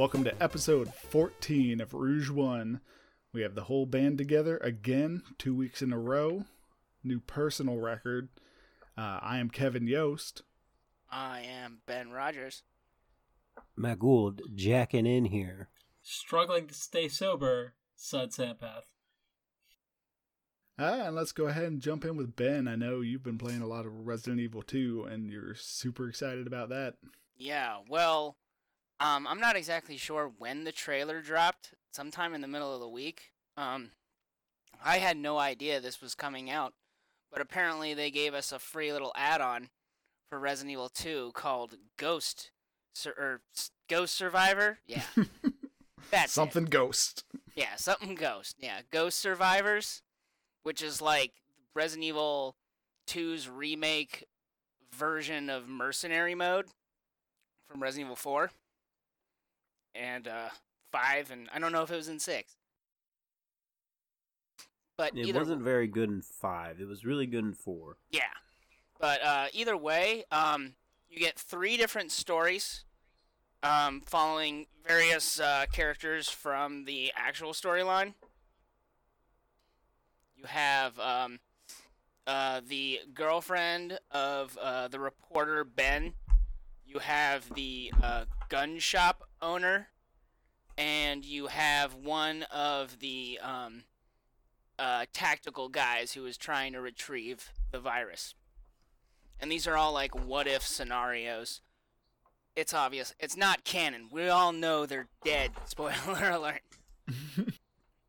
Welcome to episode 14 of Rouge One. We have the whole band together again, 2 weeks in a row. New personal record. I am Kevin Yost. I am Ben Rogers. Magould jacking in here. Struggling to stay sober, Sudsampath. And let's go ahead and jump in with Ben. I know you've been playing a lot of Resident Evil 2, and you're super excited about that. Yeah, well, I'm not exactly sure when the trailer dropped. Sometime in the middle of the week. I had no idea this was coming out, but apparently they gave us a free little add-on for Resident Evil 2 called Ghost Survivor. Yeah, that's something it. Ghost. Yeah, something Ghost. Yeah, Ghost Survivors, which is like Resident Evil 2's remake version of Mercenary Mode from Resident Evil 4 and 5, and I don't know if it was in 6. But it wasn't very good in 5. It was really good in 4. Yeah. But either way, you get 3 different stories following various characters from the actual storyline. You have the girlfriend of the reporter, Ben. You have the gun shop owner. And you have one of the tactical guys who is trying to retrieve the virus. And these are all like what-if scenarios. It's obvious. It's not canon. We all know they're dead. Spoiler alert.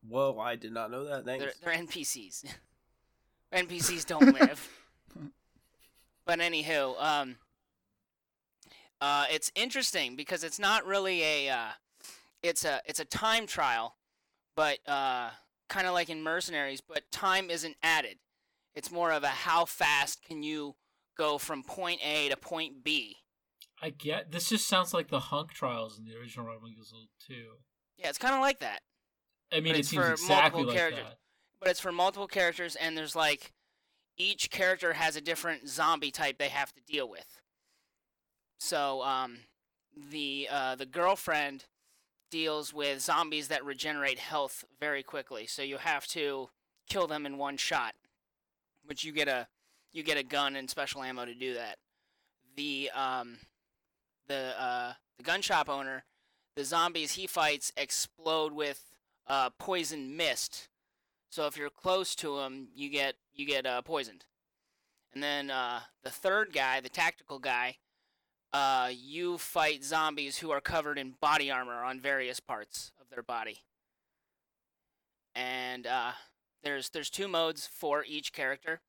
Whoa, I did not know that. Thanks. They're NPCs. NPCs don't live. But anywho, it's interesting because it's not really a... It's a time trial, but kind of like in Mercenaries, but time isn't added. It's more of a how fast can you go from point A to point B. I get this. Just sounds like the Hunk trials in the original Resident Evil 2. Yeah, it's kind of like that. I mean, it seems exactly like that. But it's for multiple characters, and there's like each character has a different zombie type they have to deal with. So the girlfriend deals with zombies that regenerate health very quickly, so you have to kill them in one shot. But you get a gun and special ammo to do that. The gun shop owner, the zombies he fights explode with poison mist. So if you're close to him, you get poisoned. And then the third guy, the tactical guy. You fight zombies who are covered in body armor on various parts of their body. And there's 2 modes for each character.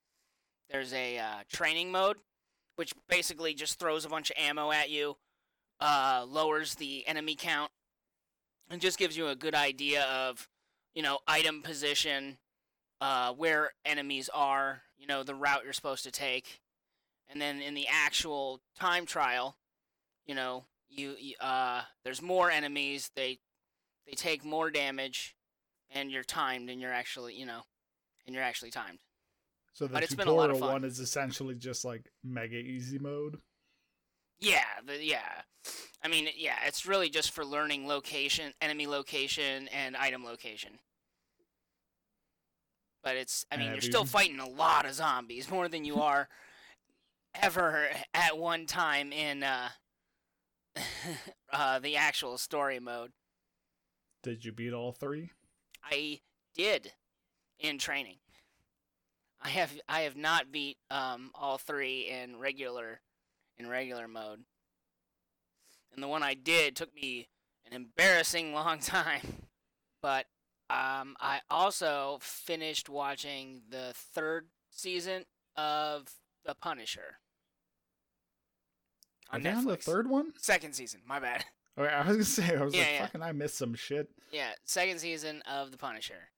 There's a training mode, which basically just throws a bunch of ammo at you, lowers the enemy count, and just gives you a good idea of, item position, where enemies are, the route you're supposed to take. And then in the actual time trial, there's more enemies. They take more damage, and you're timed, and you're actually timed. So the tutorial one is essentially just like mega easy mode. Yeah, it's really just for learning location, enemy location, and item location. But you're still fighting a lot of zombies, more than you are. Ever at one time in the actual story mode. Did you beat all 3? I did in training. I have not beat all 3 in regular mode. And the one I did took me an embarrassing long time. But I also finished watching the 3rd season of The Punisher. Are they on the 3rd one? 2nd season, my bad. Okay, I was gonna say, fucking I missed some shit. Yeah, 2nd season of The Punisher.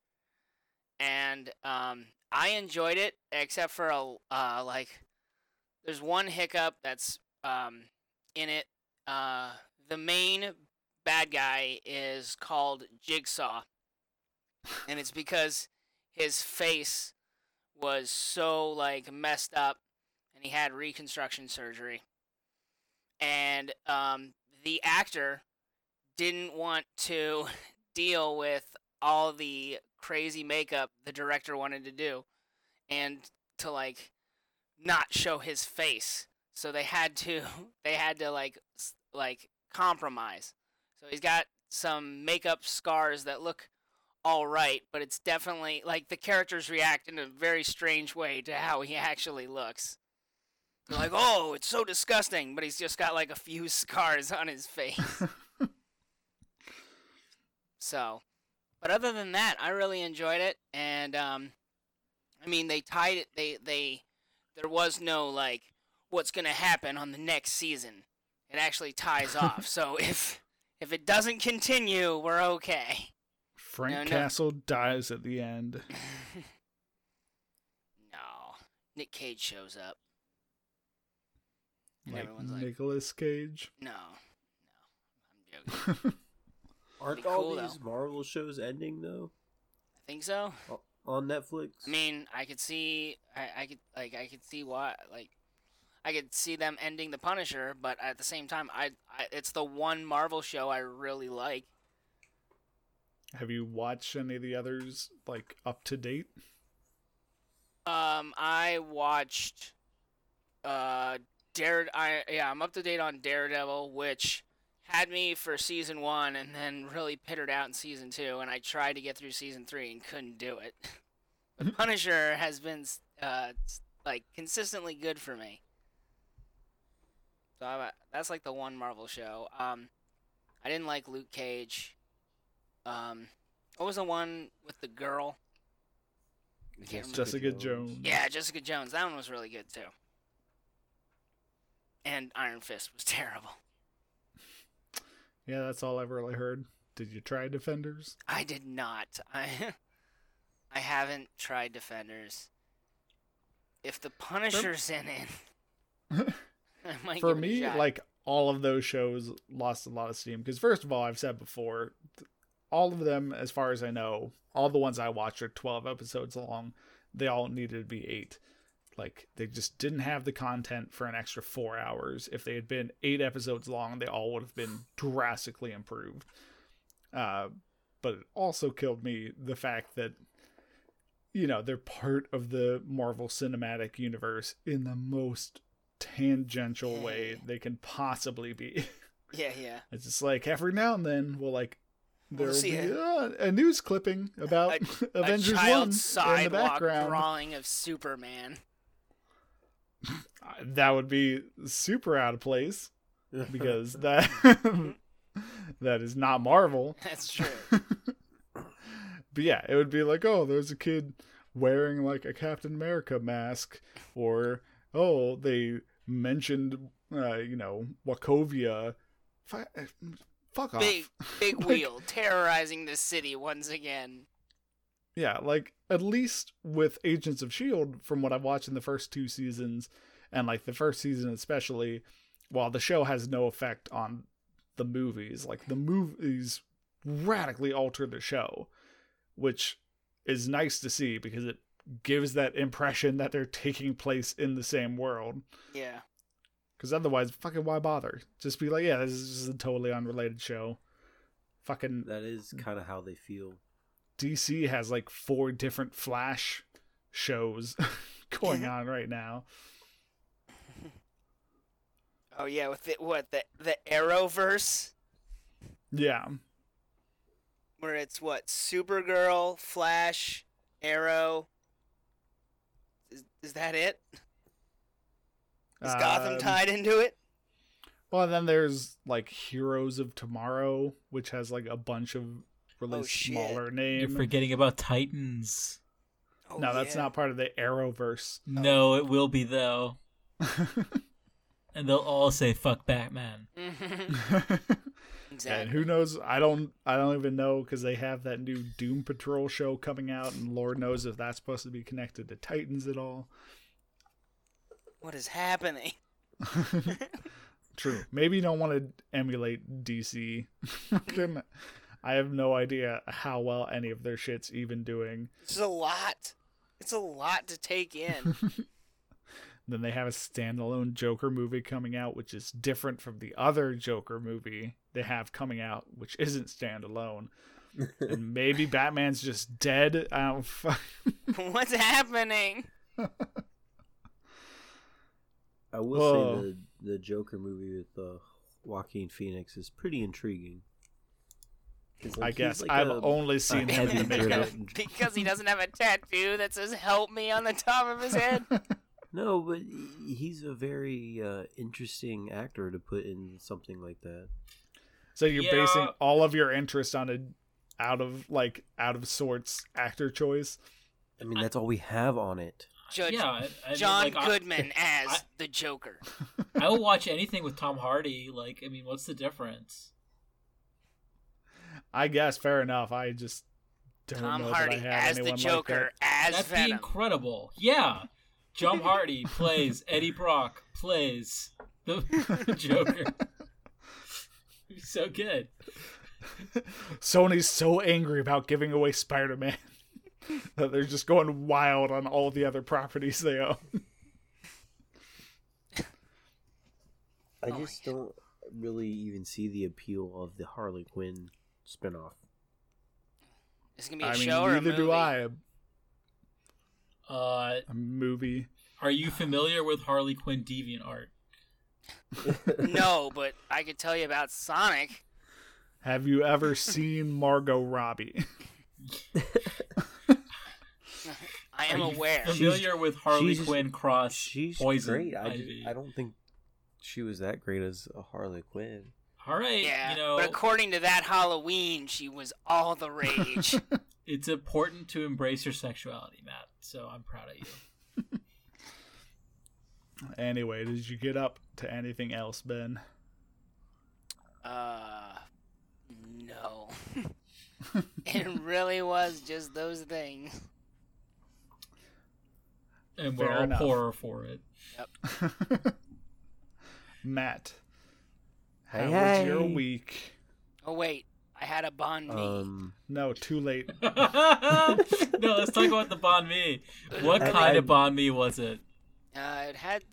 And I enjoyed it, except for there's one hiccup that's in it. The main bad guy is called Jigsaw. And it's because his face was so, messed up, and he had reconstruction surgery. And the actor didn't want to deal with all the crazy makeup the director wanted to do and to, like, not show his face. So they had to like compromise. So he's got some makeup scars that look all right, but it's definitely, like, the characters react in a very strange way to how he actually looks. They're like, oh, it's so disgusting, but he's just got, like, a few scars on his face. So, but other than that, I really enjoyed it, and, I mean, they tied it, there was no, like, what's gonna happen on the next season. It actually ties off, so if it doesn't continue, we're okay. Frank Castle dies at the end. No. Nick Cage shows up. And everyone's like, Nicolas Cage? No. I'm joking. Aren't all these Marvel shows ending, though? I think so. On Netflix? I mean, I could see them ending The Punisher, but at the same time, I it's the one Marvel show I really like. Have you watched any of the others, like, up to date? I watched I'm up to date on Daredevil, which had me for season 1 and then really pittered out in season 2, and I tried to get through season 3 and couldn't do it. The Punisher has been consistently good for me. So that's like the one Marvel show. I didn't like Luke Cage. What was the one with the girl? Jessica Jones. Yeah, Jessica Jones. That one was really good too. And Iron Fist was terrible. Yeah, that's all I've really heard. Did you try Defenders? I did not. I haven't tried Defenders. If the Punisher's in it, I might give it a shot. For me, like, all of those shows lost a lot of steam. Because first of all, I've said before, all of them, as far as I know, all the ones I watched are 12 episodes long. They all needed to be 8. Like, they just didn't have the content for an extra 4 hours. If they had been 8 episodes long, they all would have been drastically improved. But it also killed me the fact that, you know, they're part of the Marvel Cinematic Universe in the most tangential way they can possibly be. Yeah, yeah. It's just like, every now and then, we'll, like, there'll be a news clipping about Avengers 1 in the background. Drawing of Superman. That would be super out of place because that is not Marvel. That's true. But yeah, it would be like, oh, there's a kid wearing, like, a Captain America mask, or oh, they mentioned Wachovia. Fuck off. Big like, wheel terrorizing the city once again. Yeah, like, at least with Agents of S.H.I.E.L.D., from what I've watched in the first 2 seasons, and, like, the first season especially, while the show has no effect on the movies, like, the movies radically alter the show, which is nice to see because it gives that impression that they're taking place in the same world. Yeah. Because otherwise, fucking why bother? Just be like, yeah, this is a totally unrelated show. Fucking. That is kind of how they feel. DC has, like, 4 different Flash shows going on right now. Oh, yeah, with the Arrowverse? Yeah. Where it's, what, Supergirl, Flash, Arrow? Is that it? Is Gotham tied into it? Well, then there's, like, Heroes of Tomorrow, which has, like, a bunch of really smaller names. You're forgetting about Titans. Oh, no, that's not part of the Arrowverse. No, it will be, though. And they'll all say, fuck Batman. Exactly. And who knows? I don't even know, because they have that new Doom Patrol show coming out, and Lord knows if that's supposed to be connected to Titans at all. What is happening? True. Maybe you don't want to emulate DC. I have no idea how well any of their shit's even doing. It's a lot. It's a lot to take in. Then they have a standalone Joker movie coming out, which is different from the other Joker movie, they have coming out, which isn't standalone. And maybe Batman's just dead. I don't What's happening? I will say the Joker movie with Joaquin Phoenix is pretty intriguing. Like, I guess like I've only seen him because he doesn't have a tattoo that says "Help me" on the top of his head. No, but he's a very interesting actor to put in something like that. So you're basing all of your interest on an out of sorts actor choice. I mean, that's all we have on it. Judge John Goodman as the Joker. I will watch anything with Tom Hardy. Like, I mean, what's the difference? I guess fair enough. I just don't know that I have anyone like that. Tom Hardy as the Joker, as Venom. That'd be incredible. Yeah, John Hardy plays Eddie Brock plays the Joker. He's so good. Sony's so angry about giving away Spider-Man that they're just going wild on all the other properties they own. I just don't really even see the appeal of the Harley Quinn spinoff. It's gonna be a show or a movie? Neither do I. A movie. Are you familiar with Harley Quinn DeviantArt? No, but I could tell you about Sonic. Have you ever seen Margot Robbie? I am aware. Familiar with Harley Quinn Cross? She's Poison great. I don't think she was that great as a Harley Quinn. All right, yeah, but according to that Halloween, she was all the rage. It's important to embrace your sexuality, Matt, so I'm proud of you. Anyway, did you get up to anything else, Ben? No. It really was just those things. And we're all poorer for it. Yep. Matt. How was your week? Oh, wait. I had a banh mi. No, too late. No, let's talk about the banh mi. What kind of banh mi was it? It had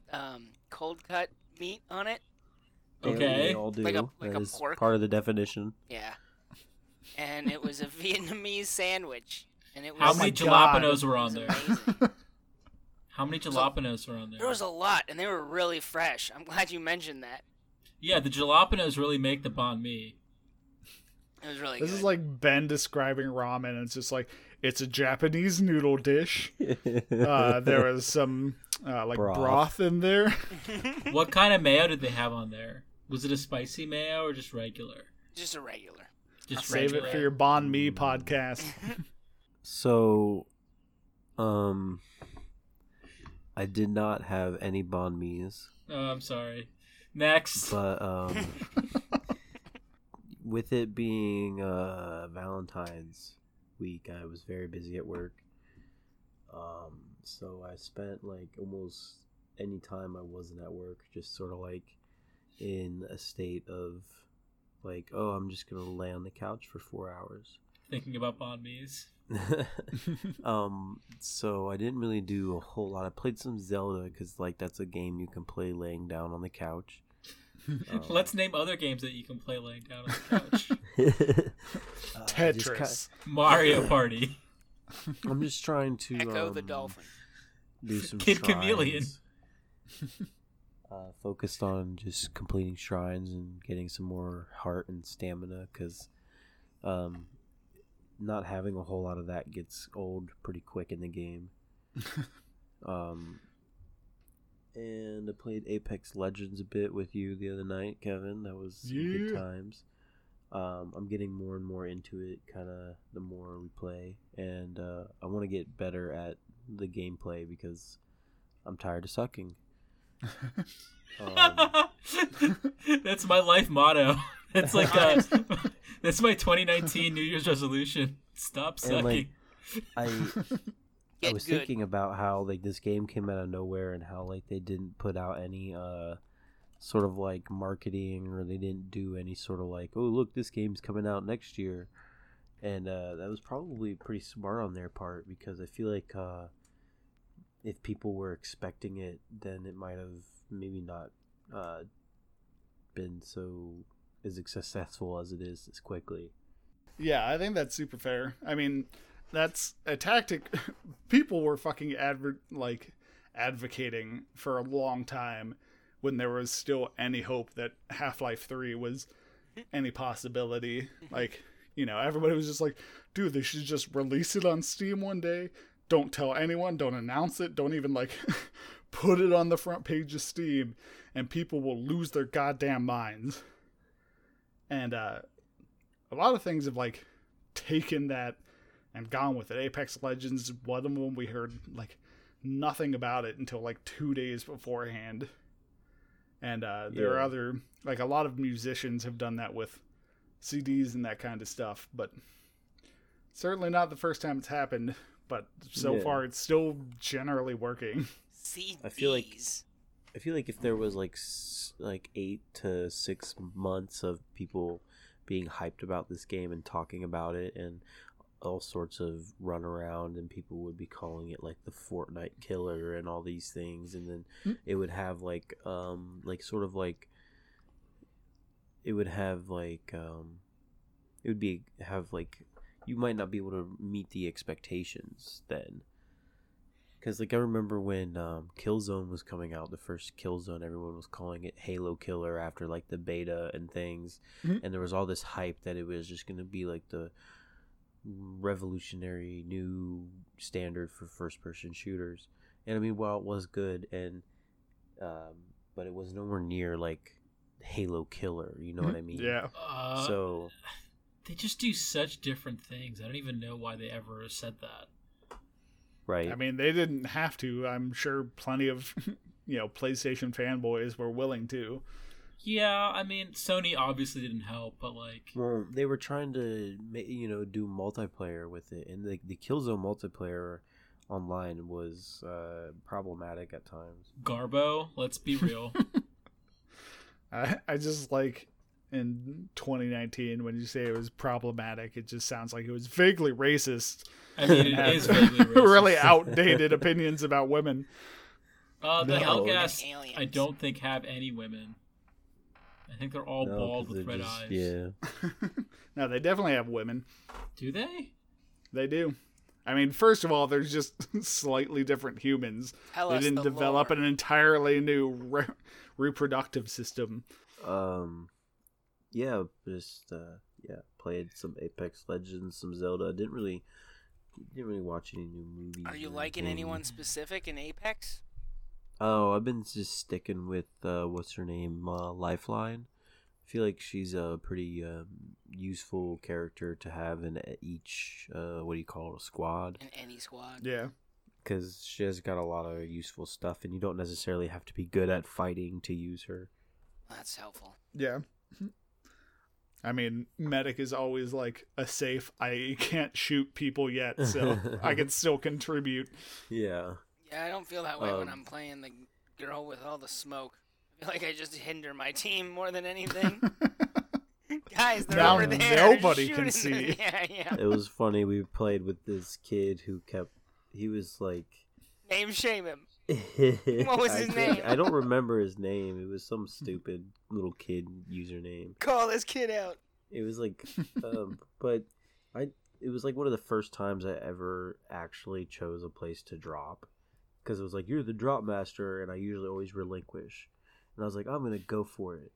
cold cut meat on it. Okay. They all do. Like a pork. Part of the definition. Yeah. And it was a Vietnamese sandwich. And it was How many jalapenos were on there? How many jalapenos were on there? There was a lot, and they were really fresh. I'm glad you mentioned that. Yeah, the jalapenos really make the banh mi. It was really good. This is like Ben describing ramen, and it's just like, it's a Japanese noodle dish. There was some broth in there. What kind of mayo did they have on there? Was it a spicy mayo or just regular? Just a regular. Save it for your banh mi podcast. So, I did not have any banh mi's. Oh, I'm sorry. Next. But with it being Valentine's week, I was very busy at work. So I spent like almost any time I wasn't at work just sort of like in a state of like, oh, I'm just going to lay on the couch for 4 hours. Thinking about banh mi's. So I didn't really do a whole lot. I played some Zelda because like that's a game you can play laying down on the couch. Let's name other games that you can play laying down on the couch. Tetris, Mario Party. I'm just trying to Echo the Dolphin. Do some Kid Chameleon. Focused on just completing shrines and getting some more heart and stamina because. Not having a whole lot of that gets old pretty quick in the game. And I played Apex Legends a bit with you the other night, Kevin. That was good times. I'm getting more and more into it, kind of the more we play. And I want to get better at the gameplay because I'm tired of sucking. That's my life motto. That's like that's my 2019 New Year's resolution. Stop sucking. Like, I was thinking about how like this game came out of nowhere and how like they didn't put out any sort of like marketing or they didn't do any sort of like, oh look, this game's coming out next year. And that was probably pretty smart on their part because I feel like if people were expecting it, then it might have maybe not been so is successful as it is as quickly. Yeah, I think that's super fair. I mean, that's a tactic people were fucking advocating for a long time when there was still any hope that Half-Life 3 was any possibility. Like, you know, everybody was just like, dude, they should just release it on Steam one day. Don't tell anyone. Don't announce it. Don't even, like, put it on the front page of Steam, and people will lose their goddamn minds. And a lot of things have, like, taken that and gone with it. Apex Legends, one of them, we heard, like, nothing about it until, like, 2 days beforehand. And there are other, like, a lot of musicians have done that with CDs and that kind of stuff, but certainly not the first time it's happened, but so far it's still generally working. CDs. I feel like if there was, like 8 to 6 months of people being hyped about this game and talking about it and all sorts of runaround, and people would be calling it like the Fortnite killer and all these things, and then it would have like you might not be able to meet the expectations then, because like I remember when Killzone was coming out, the first Killzone, everyone was calling it Halo killer after like the beta and things, and there was all this hype that it was just going to be like the revolutionary new standard for first person shooters. And I mean, while it was good, and but it was nowhere near like Halo killer, you know what I mean? Yeah. So they just do such different things. I don't even know why they ever said that. Right. I mean, they didn't have to. I'm sure plenty of, you know, PlayStation fanboys were willing to. Yeah, I mean, Sony obviously didn't help, but like... Well, they were trying to, you know, do multiplayer with it, and the Killzone multiplayer online was problematic at times. Garbo, let's be real. I just like, in 2019, when you say it was problematic, it just sounds like it was vaguely racist. I mean, it is vaguely racist. Really outdated opinions about women. The Hellcasts, I don't think, have any women. I think they're all bald with red eyes. Yeah. No, they definitely have women. Do they? They do. I mean, first of all, they're just slightly different humans. They didn't develop an entirely new reproductive system. Yeah, just played some Apex Legends, some Zelda. I didn't really watch any new movies. Are you liking anyone specific in Apex? Oh, I've been just sticking with, what's her name, Lifeline. I feel like she's a pretty useful character to have in each, squad. In any squad. Yeah. Because she has got a lot of useful stuff, and you don't necessarily have to be good at fighting to use her. That's helpful. Yeah. I mean, Medic is always, like, a safe, I can't shoot people yet, so I can still contribute. Yeah. Yeah, I don't feel that way when I'm playing the girl with all the smoke. I feel like I just hinder my team more than anything. Guys, they're over there. Nobody can see. Yeah. It was funny. We played with this kid who he was like... Name shame him. What was his name? I don't remember his name. It was some stupid little kid username. Call this kid out. It was like... It was like one of the first times I ever actually chose a place to drop. Because it was like, you're the drop master, and I usually always relinquish. And I was like, I'm going to go for it.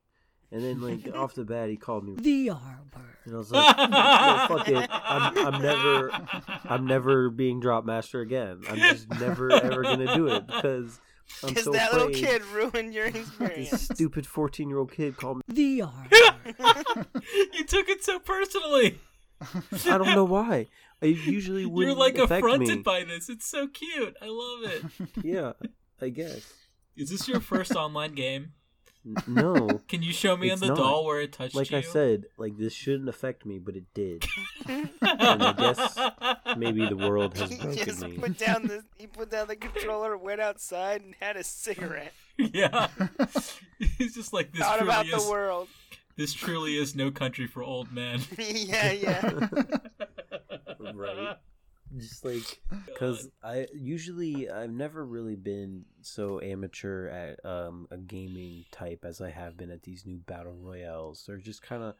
And then, like, off the bat, he called me the R-word. And I was like, no, fuck it. I'm never being drop master again. I'm just never, ever going to do it. Because I'm so that afraid. Little kid ruined your experience. This stupid 14-year-old kid called me the R-word. You took it so personally. I don't know why. It usually wouldn't affect me. You're like affronted by this. It's so cute. I love it. Yeah, I guess. Is this your first online game? No. Can you show me on the doll where it touched you? Like I said, like this shouldn't affect me, but it did. And I guess maybe the world has broken me. He put down the controller, went outside, and had a cigarette. Yeah. He's just like this. Thought about the world. This truly is no country for old men. Yeah, yeah. Right. Just like, because I've never really been so amateur at a gaming type as I have been at these new battle royales. They're just kind of,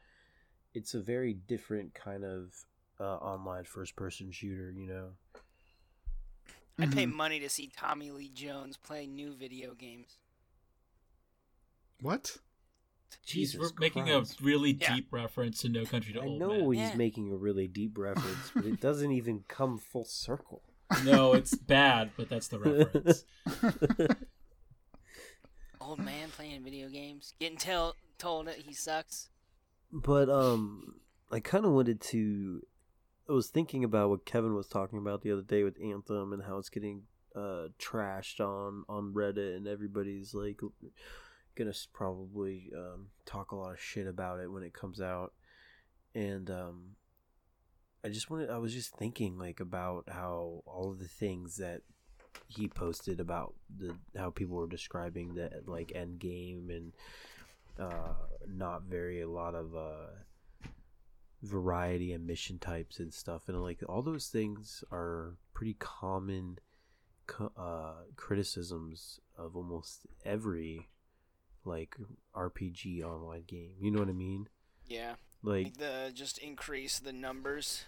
it's a very different kind of online first person shooter, you know. I'd pay money to see Tommy Lee Jones play new video games. What? Jesus Christ. We're making a really deep reference to No Country to Old Men. I know he's making a really deep reference, but it doesn't even come full circle. No, it's bad, but that's the reference. Old man playing video games, getting told that he sucks. But I kind of wanted to... I was thinking about what Kevin was talking about the other day with Anthem and how it's getting trashed on Reddit, and everybody's like... gonna probably talk a lot of shit about it when it comes out, and I was just thinking like about how all of the things that he posted about how people were describing that like end game and not a lot of variety and mission types and stuff, and like all those things are pretty common criticisms of almost every like RPG online game, you know what I mean? Yeah, like the just increase the numbers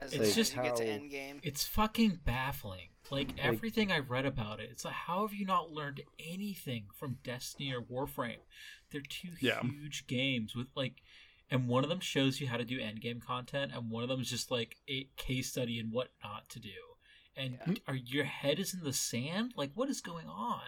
as it's like just you get to end game. It's fucking baffling. Like everything I read about it, it's like, how have you not learned anything from Destiny or Warframe? They're two huge games with like, and one of them shows you how to do end game content, and one of them is just like a case study and what not to do. And your head is in the sand? Like what is going on?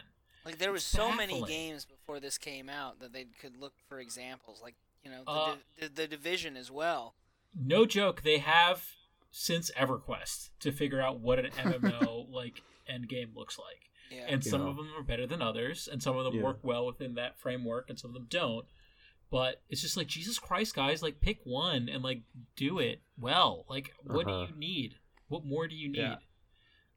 Like, there was so many games before this came out that they could look for examples. Like, you know, the Division as well. No joke, they have since EverQuest to figure out what an MMO, like, end game looks like. Yeah. And some of them are better than others, and some of them work well within that framework, and some of them don't. But it's just like, Jesus Christ, guys, like, pick one and, like, do it well. Like, what do you need? What more do you need? Yeah.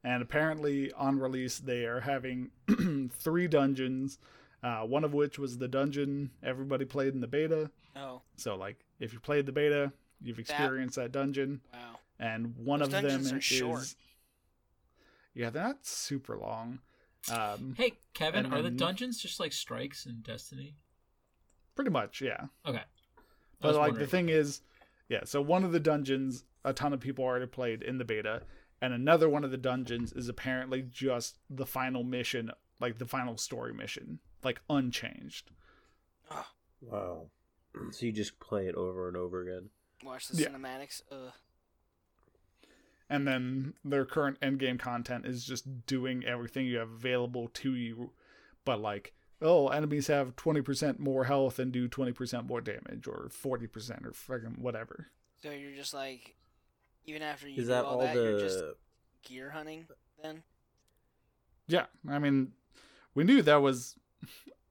And apparently, on release, they are having 3 dungeons, one of which was the dungeon everybody played in the beta. Oh. So, like, if you played the beta, you've experienced that dungeon. Wow. And one of them is... short. Yeah, they're not super long. Hey, Kevin, are the dungeons just like strikes in Destiny? Pretty much, yeah. Okay. But, like, the thing is... Yeah, so one of the dungeons, a ton of people already played in the beta... And another one of the dungeons is apparently just the final mission, like the final story mission, like unchanged. Oh. Wow. So you just play it over and over again. Watch the cinematics. Ugh. And then their current endgame content is just doing everything you have available to you. But like, oh, enemies have 20% more health and do 20% more damage or 40% or fucking whatever. So you're just like... Even after you do all that, you're just gear hunting then? Yeah, I mean, we knew that was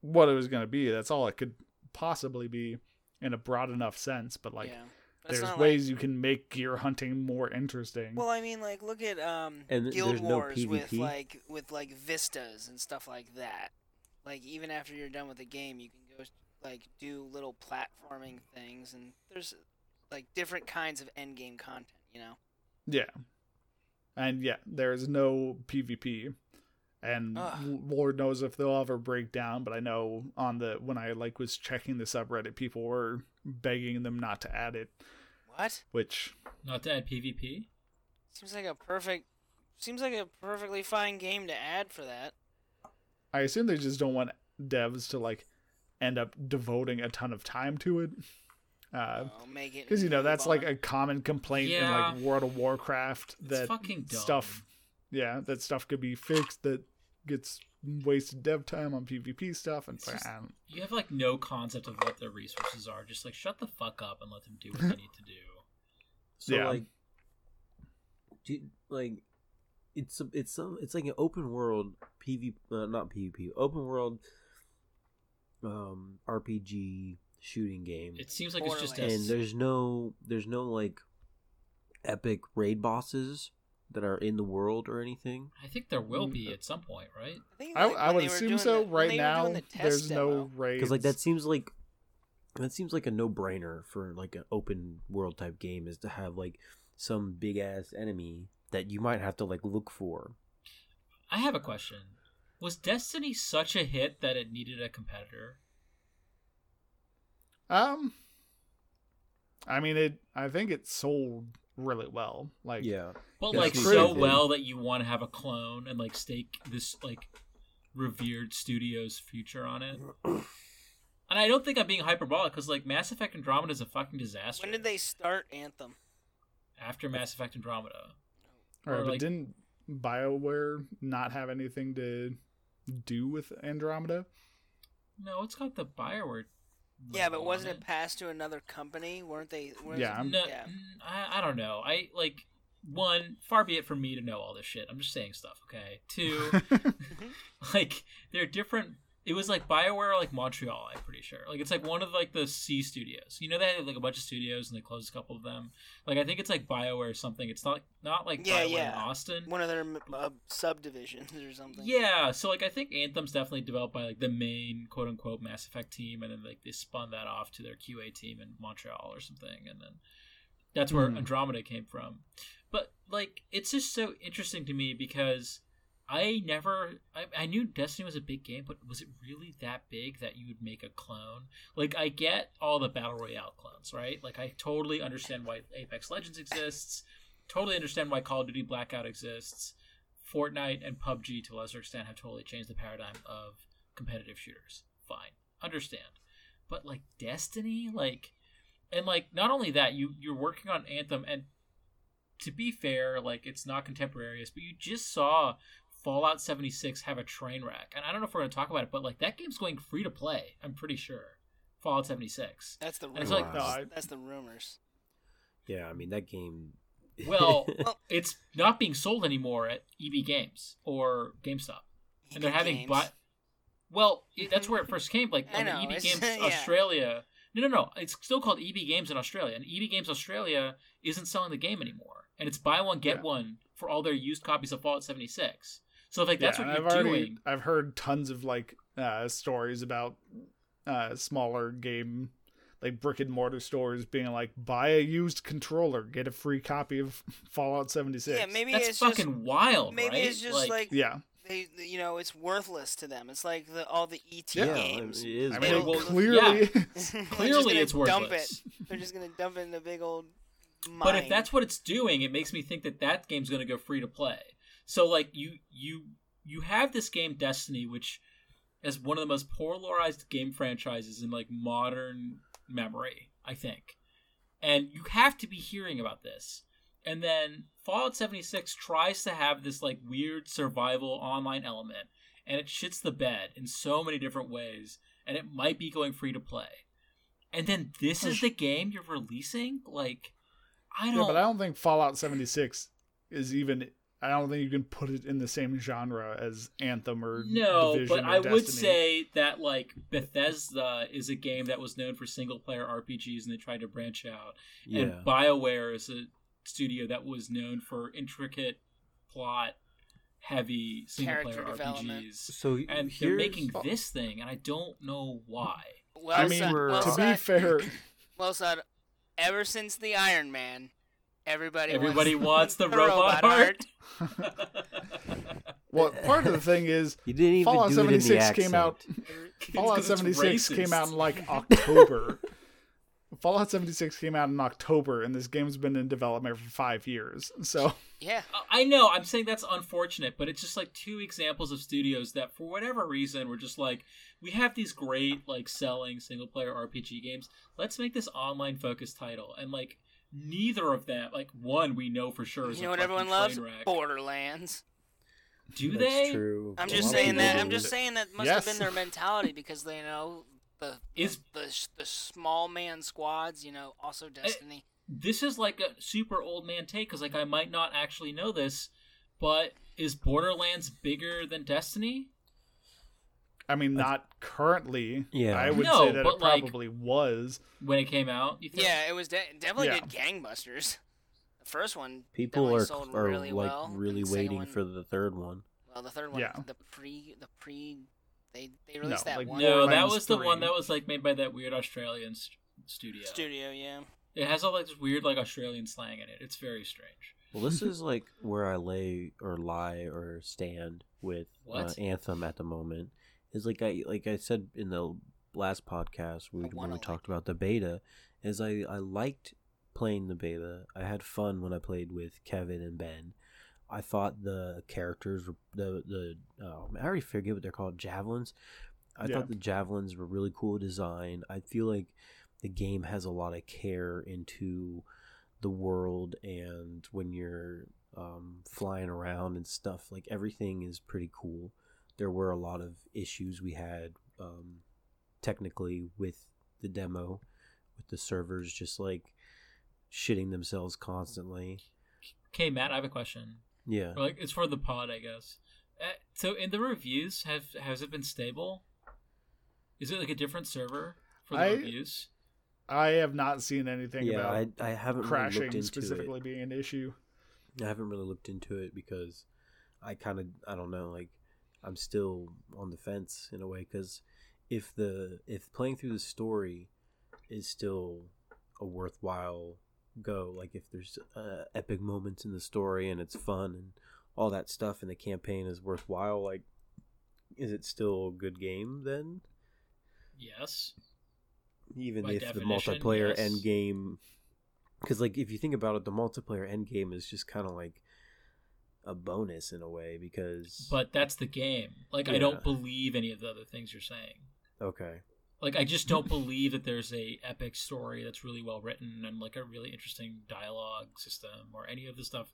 what it was going to be. That's all it could possibly be in a broad enough sense. But, like, there's ways you can make gear hunting more interesting. Well, I mean, like, look at Guild Wars with vistas and stuff like that. Like, even after you're done with the game, you can go, like, do little platforming things. And there's, like, different kinds of endgame content. You know? Yeah. And yeah, there's no PvP. And Lord knows if they'll ever break down, but I know when I like was checking the subreddit, people were begging them not to add it. What? Which not to add PvP? Seems like a perfectly fine game to add for that. I assume they just don't want devs to like end up devoting a ton of time to it. Because you know that's like a common complaint in like World of Warcraft that stuff could be fixed that gets wasted dev time on PvP stuff, and just, you have like no concept of what their resources are. Just like shut the fuck up and let them do what they need to do. So it's like an open world open world RPG. Shooting game. It seems like it's just us. And there's no like epic raid bosses that are in the world or anything. I think there will be at some point, right? I think I would assume so. Right now, there's no raids because like that seems like a no brainer for like an open world type game is to have like some big ass enemy that you might have to like look for. I have a question. Was Destiny such a hit that it needed a competitor? I mean, I think it sold really well. Like, yeah, but like so well that you want to have a clone and like stake this like revered studio's future on it. And I don't think I'm being hyperbolic because like Mass Effect Andromeda is a fucking disaster. When did they start Anthem? After Mass Effect Andromeda. All right, but like, didn't BioWare not have anything to do with Andromeda? No, it's got the BioWare. Yeah, but wasn't it passed to another company? Weren't they? Yeah. I don't know. I like one. Far be it from me to know all this shit. I'm just saying stuff. Okay. Two. Like they're different. It was like BioWare, like Montreal. I'm pretty sure. Like it's like one of like the C studios. You know, they had like a bunch of studios and they closed a couple of them. Like I think it's like BioWare or something. It's not like BioWare in Austin. One of their subdivisions or something. Yeah. So like I think Anthem's definitely developed by like the main quote unquote Mass Effect team, and then like they spun that off to their QA team in Montreal or something, and then that's where Andromeda came from. But like it's just so interesting to me because. I knew Destiny was a big game, but was it really that big that you would make a clone? Like, I get all the Battle Royale clones, right? Like, I totally understand why Apex Legends exists. Totally understand why Call of Duty Blackout exists. Fortnite and PUBG, to a lesser extent, have totally changed the paradigm of competitive shooters. Fine. Understand. But, like, Destiny? Like, and, like, not only that, you're working on Anthem, and to be fair, like, it's not contemporaneous, but you just saw Fallout 76 have a train wreck, and I don't know if we're going to talk about it, but like that game's going free to play. I'm pretty sure Fallout 76. That's the rumors. Like, that's the rumors. Yeah, I mean that game. Well, it's not being sold anymore at EB Games or GameStop, and they're having. That's where it first came. Like on the EB Games Australia. No. It's still called EB Games in Australia, and EB Games Australia isn't selling the game anymore, and it's buy one get one for all their used copies of Fallout 76. So if, like that's what you're doing. I've heard tons of like stories about smaller game, like brick and mortar stores being like, buy a used controller, get a free copy of Fallout 76. Yeah, maybe that's fucking just wild. Maybe it's just like they, you know, it's worthless to them. It's like all the ET games. It is. I mean, clearly, clearly it's worthless. They're just gonna dump it in the big old mine. But if that's what it's doing, it makes me think that game's gonna go free to play. So, like, you have this game, Destiny, which is one of the most polarized game franchises in, like, modern memory, I think. And you have to be hearing about this. And then Fallout 76 tries to have this, like, weird survival online element. And it shits the bed in so many different ways. And it might be going free to play. And then this is the game you're releasing? Like, I don't... Yeah, but I don't think Fallout 76 is even... I don't think you can put it in the same genre as Anthem or Division but or I Destiny. Would say that like Bethesda is a game that was known for single player RPGs and they tried to branch out, and BioWare is a studio that was known for intricate plot heavy single player RPGs. So and they're making this thing, and I don't know why. Well, I mean, to be fair, well said. Ever since the Iron Man. Everybody wants the robot heart. Well, part of the thing is you didn't even Fallout 76 came out. Fallout 76 came out in like October. Fallout 76 came out in October, and this game's been in development for 5 years. So yeah, I know. I'm saying that's unfortunate, but it's just like two examples of studios that, for whatever reason, were just like, we have these great like selling single player RPG games. Let's make this online focused title, and like. Neither of that, like one, we know for sure is. You know what everyone loves? Wreck. Borderlands. Do that's they? True. I'm just saying that. I'm just saying that must have been their mentality because they know the small man squads. You know, also Destiny. This is like a super old man take because, like, I might not actually know this, but is Borderlands bigger than Destiny? I mean, not currently. Yeah, I would say that it probably was when it came out. You think? Yeah, it was definitely did gangbusters. The first one, people are really like well, really waiting for the third one. Well, the third one, they released that one. No, that was the one that was like made by that weird Australian studio. It has all like this weird like Australian slang in it. It's very strange. Well, this is like where I lie or stand with Anthem at the moment. Is like I said in the last podcast when we talked about the beta, is I liked playing the beta. I had fun when I played with Kevin and Ben. I thought the characters, I already forget what they're called, javelins. I thought the javelins were really cool design. I feel like the game has a lot of care into the world, and when you're flying around and stuff, like everything is pretty cool. There were a lot of issues we had technically with the demo, with the servers just like shitting themselves constantly. Okay, Matt, I have a question. Yeah, or, like, it's for the pod, I guess. So in the reviews, has it been stable? Is it like a different server for the reviews? I have not seen anything about I haven't crashing really looked into specifically it. Being an issue. I haven't really looked into it because I don't know, like I'm still on the fence in a way, because if playing through the story is still a worthwhile go, like if there's epic moments in the story and it's fun and all that stuff and the campaign is worthwhile, like, is it still a good game then? Yes. Even by if the multiplayer end game, because like if you think about it, the multiplayer end game is just kind of like a bonus in a way, because but that's the game. Like I don't believe any of the other things you're saying. Okay. Like I just don't believe that there's a epic story that's really well written and like a really interesting dialogue system or any of the stuff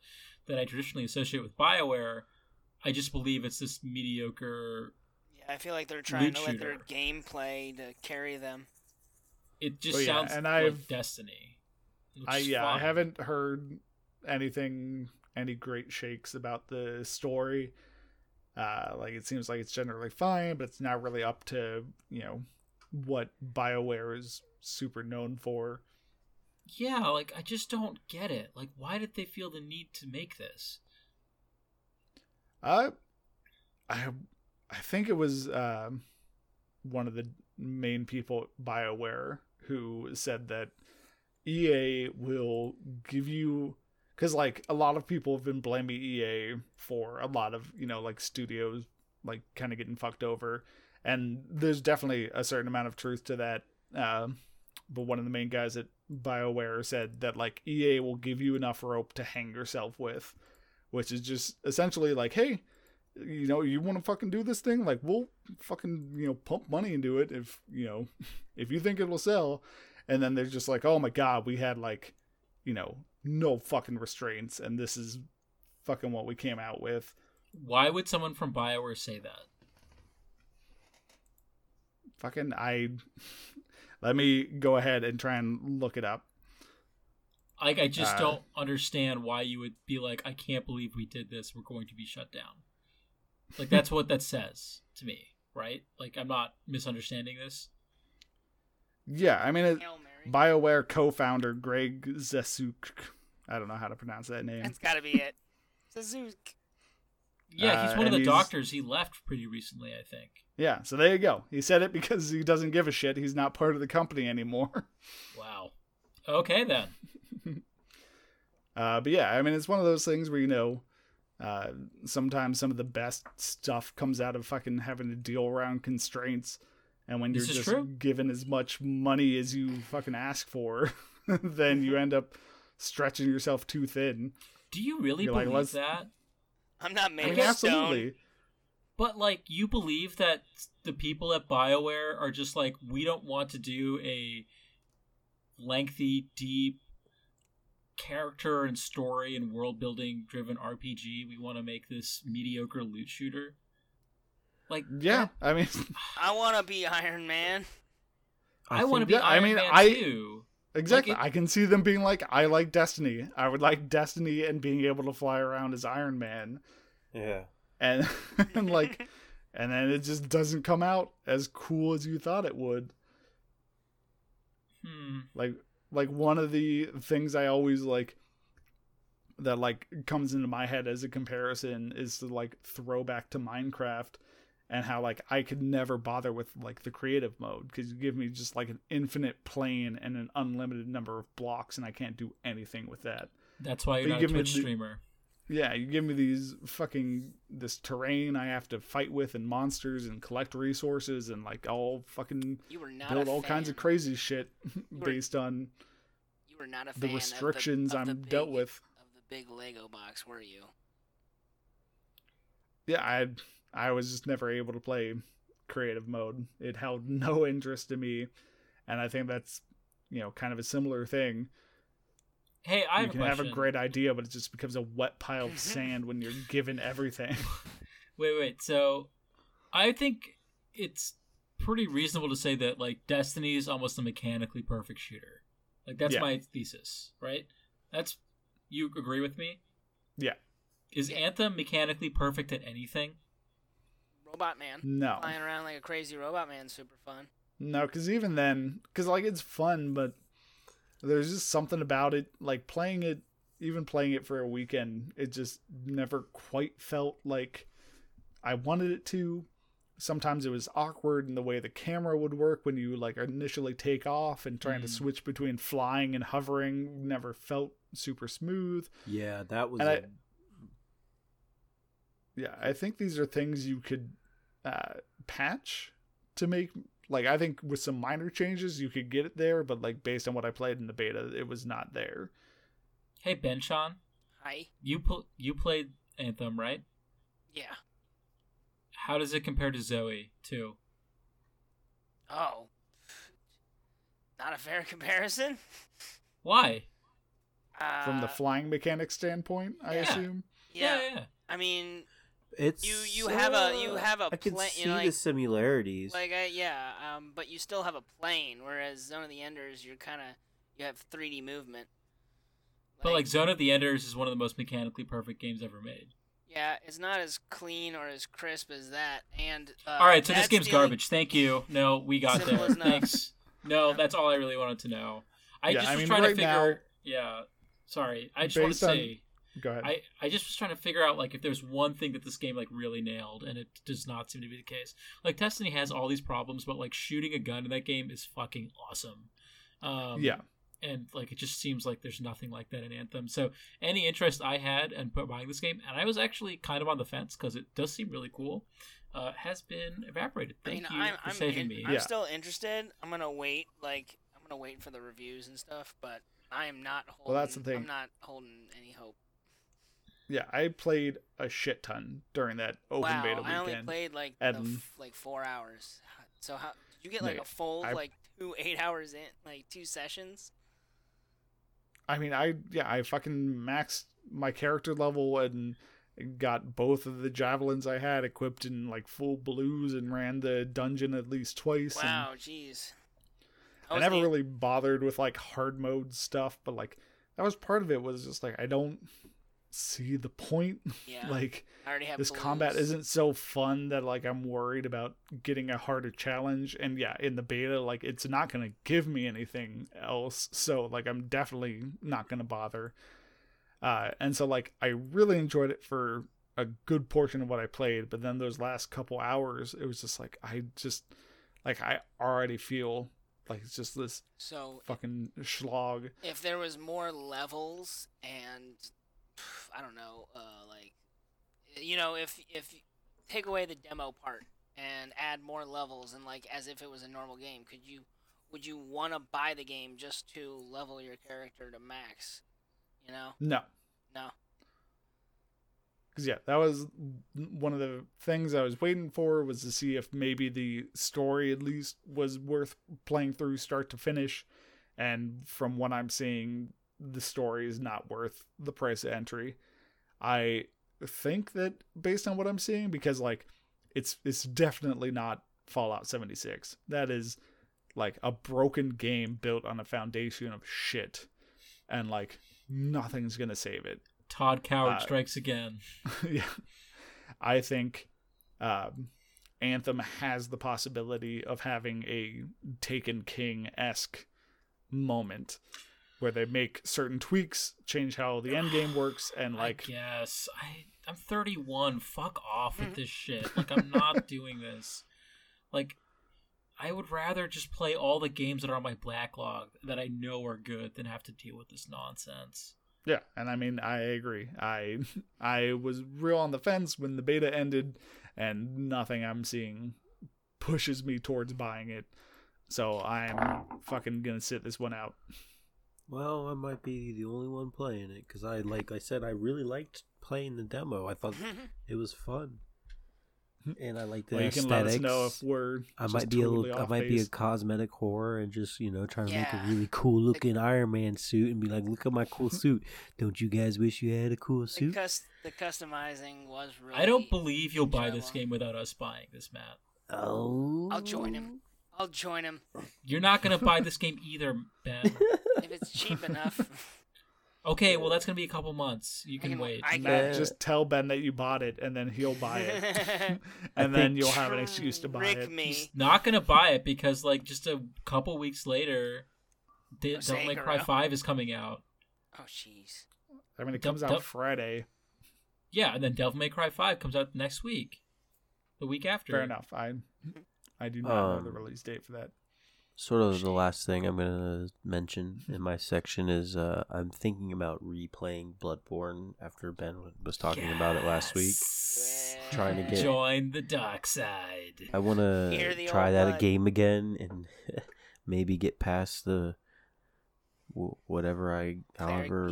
that I traditionally associate with BioWare. I just believe it's this mediocre. Yeah, I feel like they're trying to let their gameplay to carry them. It just sounds and like Destiny. I haven't heard any great shakes about the story. Like it seems like it's generally fine, but it's not really up to, you know, what BioWare is super known for. Yeah, like I just don't get it. Like, why did they feel the need to make this? I think it was one of the main people at BioWare who said that EA will give you, because like a lot of people have been blaming EA for a lot of, you know, like studios like kind of getting fucked over, and there's definitely a certain amount of truth to that, but one of the main guys at BioWare said that like EA will give you enough rope to hang yourself with, which is just essentially like, hey, you know, you want to fucking do this thing? Like, we'll fucking, you know, pump money into it if you think it will sell. And then they're just like, oh my God, we had like, you know, no fucking restraints, and this is fucking what we came out with. Why would someone from BioWare say that? Fucking, let me go ahead and try and look it up. Like, I just don't understand why you would be like, I can't believe we did this. We're going to be shut down. Like, that's what that says to me, right? Like, I'm not misunderstanding this. Yeah, I mean, BioWare co-founder Greg Zesuk. I don't know how to pronounce that name. That's got to be it. Zesuk. Yeah, he's one of the doctors. He left pretty recently, I think. Yeah, so there you go. He said it because he doesn't give a shit. He's not part of the company anymore. Wow. Okay, then. But yeah, I mean, it's one of those things where, you know, sometimes some of the best stuff comes out of fucking having to deal around constraints, and when you're just given as much money as you fucking ask for, then you end up stretching yourself too thin. Do you really believe that? I'm not made of stone. Absolutely. But like, you believe that the people at BioWare are just like, we don't want to do a lengthy, deep character and story and world building driven RPG. We want to make this mediocre loot shooter. Like, yeah, I mean, I want to be Iron Man. I want to be Iron Man too. Exactly. Like, I can see them being like, I like Destiny. I would like Destiny and being able to fly around as Iron Man. Yeah. And like, and then it just doesn't come out as cool as you thought it would. Like one of the things I always like that like comes into my head as a comparison is to like throwback to Minecraft, and how like I could never bother with like the creative mode, because you give me just like an infinite plane and an unlimited number of blocks and I can't do anything with that. That's why you're not a Twitch streamer. Yeah, you give me these fucking, this terrain I have to fight with and monsters and collect resources and like all fucking build all kinds of crazy shit based on the restrictions I'm dealt with. Of the big Lego box, were you? Yeah, I was just never able to play creative mode. It held no interest in me. And I think that's, you know, kind of a similar thing. Hey, I have a question. You can have a great idea, but it just becomes a wet pile of sand when you're given everything. Wait. So, I think it's pretty reasonable to say that, like, Destiny is almost a mechanically perfect shooter. Like, that's my thesis, right? You agree with me? Yeah. Is Anthem mechanically perfect at anything? Robot man. No. Flying around like a crazy robot man, super fun. No, because even then, because, like, it's fun, but there's just something about it, like playing it for a weekend, it just never quite felt like I wanted it to. Sometimes it was awkward in the way the camera would work when you like initially take off and trying to switch between flying and hovering never felt super smooth. Yeah, that was... I think these are things you could patch to make... Like, I think with some minor changes, you could get it there, but, like, based on what I played in the beta, it was not there. Hey, Benchon. Hi. You played Anthem, right? Yeah. How does it compare to Zoe, too? Oh. Not a fair comparison? Why? From the flying mechanic standpoint, I assume? Yeah. I mean... It's you have a plane. I can see the similarities. Like but you still have a plane, whereas Zone of the Enders, you have 3D movement. But like Zone of the Enders is one of the most mechanically perfect games ever made. Yeah, it's not as clean or as crisp as that. And all right, so this game's garbage. Thank you. No, we got there. Thanks. No, that's all I really wanted to know. Go ahead. I just was trying to figure out like if there's one thing that this game like really nailed, and it does not seem to be the case. Like Destiny has all these problems, but like shooting a gun in that game is fucking awesome. And like it just seems like there's nothing like that in Anthem. So any interest I had in buying this game, and I was actually kind of on the fence because it does seem really cool, has been evaporated. Thank you for saving me. I'm still interested. I'm gonna wait. Like I'm gonna wait for the reviews and stuff, but I am not holding. Well, that's the thing. I'm not holding any hope. Yeah, I played a shit ton during that open beta weekend. I only played like 4 hours. So how did you get like a full like 2 8 hours in, like 2 sessions? I mean, I fucking maxed my character level and got both of the javelins I had equipped in like full blues and ran the dungeon at least twice. Wow, jeez. I never really bothered with like hard mode stuff, but like that was part of it. Was just like I don't see the point. Yeah. Like this combat isn't so fun that like I'm worried about getting a harder challenge. And yeah, in the beta, like it's not gonna give me anything else. So like I'm definitely not gonna bother. And so like I really enjoyed it for a good portion of what I played, but then those last couple hours, it was just like I already feel like it's just this fucking slog. If there was more levels and I don't know, if you take away the demo part and add more levels and like as if it was a normal game, would you want to buy the game just to level your character to max? You know? No. Because that was one of the things I was waiting for, was to see if maybe the story at least was worth playing through start to finish, and from what I'm seeing, the story is not worth the price of entry. I think that based on what I'm seeing, because like it's definitely not Fallout 76. That is like a broken game built on a foundation of shit, and like nothing's gonna save it. Todd Coward strikes again. Yeah, I think Anthem has the possibility of having a Taken King-esque moment, where they make certain tweaks, change how the end game works, and like... Yes, I'm 31. Fuck off with this shit. Like, I'm not doing this. Like, I would rather just play all the games that are on my backlog that I know are good than have to deal with this nonsense. Yeah, and I mean, I agree. I was real on the fence when the beta ended, and nothing I'm seeing pushes me towards buying it. So I'm fucking gonna sit this one out. Well, I might be the only one playing it, because I said, I really liked playing the demo. I thought it was fun. And I like the aesthetics. You can let us know if we're I might be a cosmetic whore and just, you know, trying to make a really cool looking Iron Man suit and be like, look at my cool suit. Don't you guys wish you had a cool suit? The customizing was really... I don't believe you'll buy this game without us buying this, Matt. Oh. I'll join him. You're not going to buy this game either, Ben. If it's cheap enough. Okay, well, that's going to be a couple months. You can wait. Matt, just tell Ben that you bought it, and then he'll buy it. And then you'll have an excuse to buy it. He's not going to buy it because, like, just a couple weeks later, Don't Let Cry 5 is coming out. Oh, jeez. I mean, it comes out Friday. Yeah, and then Devil May Cry 5 comes out next week. The week after. Fair enough. I do not know the release date for that. Sort of the last thing I'm going to mention in my section is I'm thinking about replaying Bloodborne after Ben was talking about it last week. Yeah. Trying to get... Join the dark side. I want to try that game again and maybe get past the however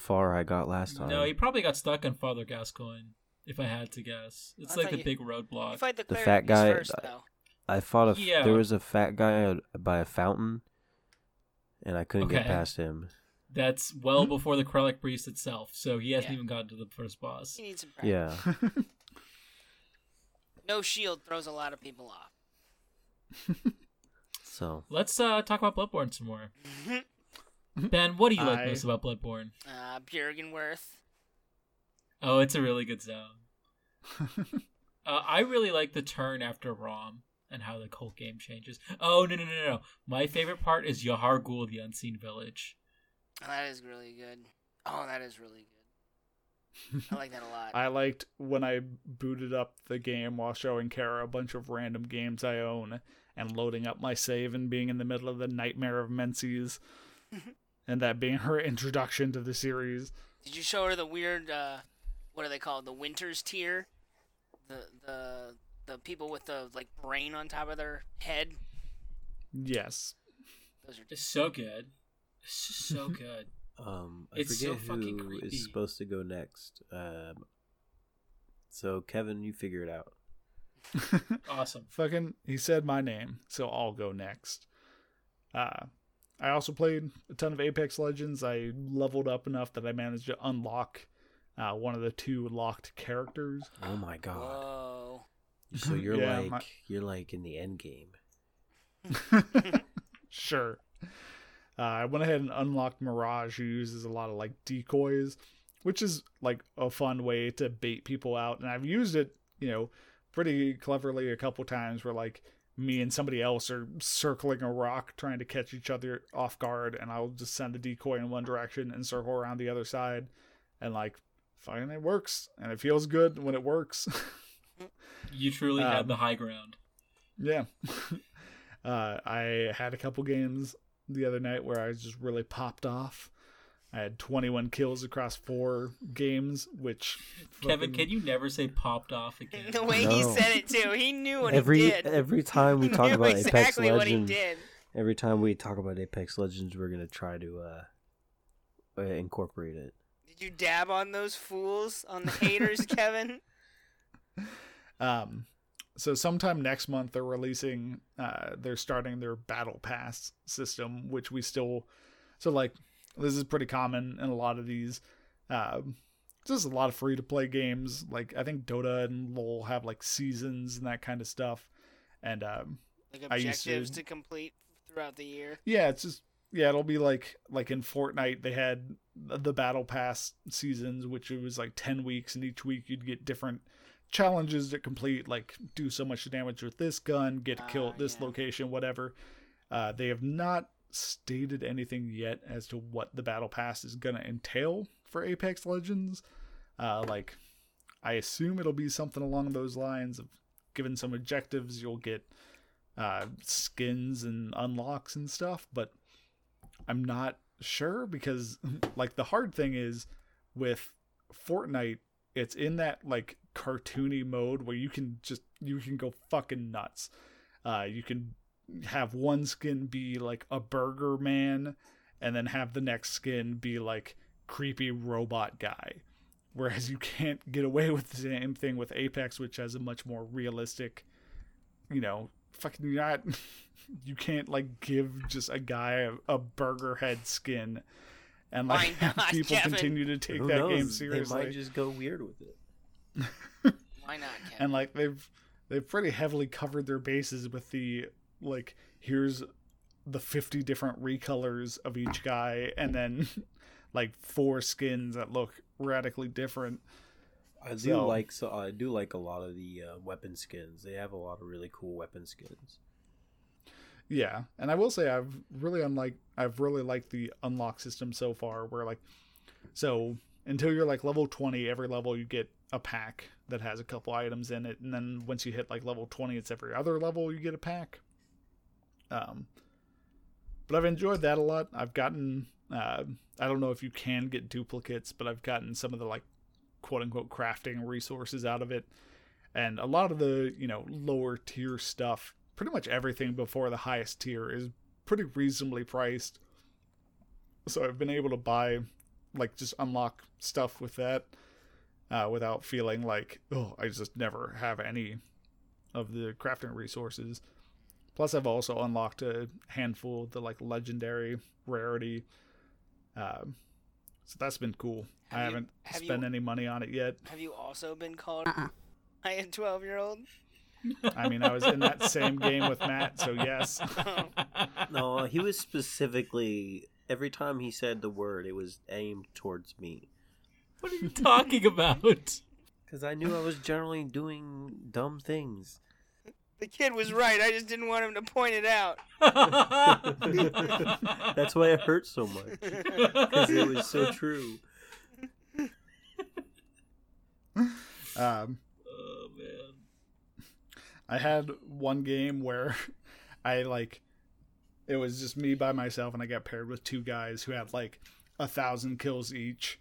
far I got last time. No, he probably got stuck on Father Gascoigne, if I had to guess. It's big roadblock. You fight the fat guy first, though. I fought there was a fat guy by a fountain, and I couldn't get past him. That's well before the Krellic Priest itself, so he hasn't even gotten to the first boss. He needs some practice. Yeah. No shield throws a lot of people off. So let's talk about Bloodborne some more. Ben, what do you like most about Bloodborne? Bjergenwerth. Oh, it's a really good zone. I really like the turn after Rom. And how the whole game changes. Oh, no. My favorite part is Yahar Ghul, the Unseen Village. Oh, that is really good. I like that a lot. I liked when I booted up the game while showing Kara a bunch of random games I own and loading up my save and being in the middle of the Nightmare of Menses and that being her introduction to the series. Did you show her the weird, what are they called? The Winter's Tear? The people with the like brain on top of their head. Yes, those are just so good. It's just so good. It's so fucking creepy. I forget who is supposed to go next. So Kevin, you figure it out. Awesome. Fucking, he said my name, so I'll go next. I also played a ton of Apex Legends. I leveled up enough that I managed to unlock one of the two locked characters. Oh my god. Whoa. So you're you're like in the end game. Sure. I went ahead and unlocked Mirage, who uses a lot of like decoys, which is like a fun way to bait people out. And I've used it, you know, pretty cleverly a couple times where like me and somebody else are circling a rock trying to catch each other off guard, and I'll just send a decoy in one direction and circle around the other side, and like fucking it works, and it feels good when it works. You truly had the high ground. Yeah. I had a couple games the other night where I just really popped off. I had 21 kills across 4 games, which... Kevin, can you never say popped off again? The way he said it, too. He knew what he did. Every time we talk about exactly Apex Legends, every time we talk about Apex Legends, we're going to try to incorporate it. Did you dab on those fools, on the haters, Kevin? So sometime next month they're releasing they're starting their battle pass system, which we still, so like this is pretty common in a lot of these just a lot of free to play games. Like I think Dota and LoL have like seasons and that kind of stuff, and like objectives to complete throughout the year. Yeah, it's just it'll be like in Fortnite they had the battle pass seasons, which it was like 10 weeks, and each week you'd get different challenges to complete, like do so much damage with this gun, get a kill at this location, whatever. They have not stated anything yet as to what the battle pass is gonna entail for Apex Legends. Like I assume it'll be something along those lines of given some objectives you'll get skins and unlocks and stuff, but I'm not sure, because like the hard thing is with Fortnite, it's in that like cartoony mode where you can go fucking nuts. You can have one skin be like a burger man and then have the next skin be like creepy robot guy. Whereas you can't get away with the same thing with Apex, which has a much more realistic, you know, fucking not. You can't like give just a guy a burger head skin and like have people continue to take that game seriously. They might just go weird with it. Why not, Kevin? And like they've pretty heavily covered their bases with the like here's the 50 different recolors of each guy and then like 4 skins that look radically different. I do like a lot of the weapon skins. They have a lot of really cool weapon skins. Yeah, and I will say I've really liked the unlock system so far, where like, so until you're like level 20, every level you get a pack that has a couple items in it, and then once you hit like level 20, it's every other level you get a pack. But I've enjoyed that a lot. I've gotten I don't know if you can get duplicates, but I've gotten some of the like quote unquote crafting resources out of it, and a lot of the, you know, lower tier stuff. Pretty much everything before the highest tier is pretty reasonably priced. So I've been able to buy, like, just unlock stuff with that without feeling like, oh, I just never have any of the crafting resources. Plus, I've also unlocked a handful of the, like, legendary rarity. So that's been cool. I haven't spent any money on it yet. Have you also been called by a 12-year-old? I mean, I was in that same game with Matt, so yes. No, he was specifically, every time he said the word, it was aimed towards me. What are you talking about? Because I knew I was generally doing dumb things. The kid was right. I just didn't want him to point it out. That's why it hurt so much. Because it was so true. Oh, man. I had one game where I, like, it was just me by myself, and I got paired with 2 guys who had, like, 1,000 kills each.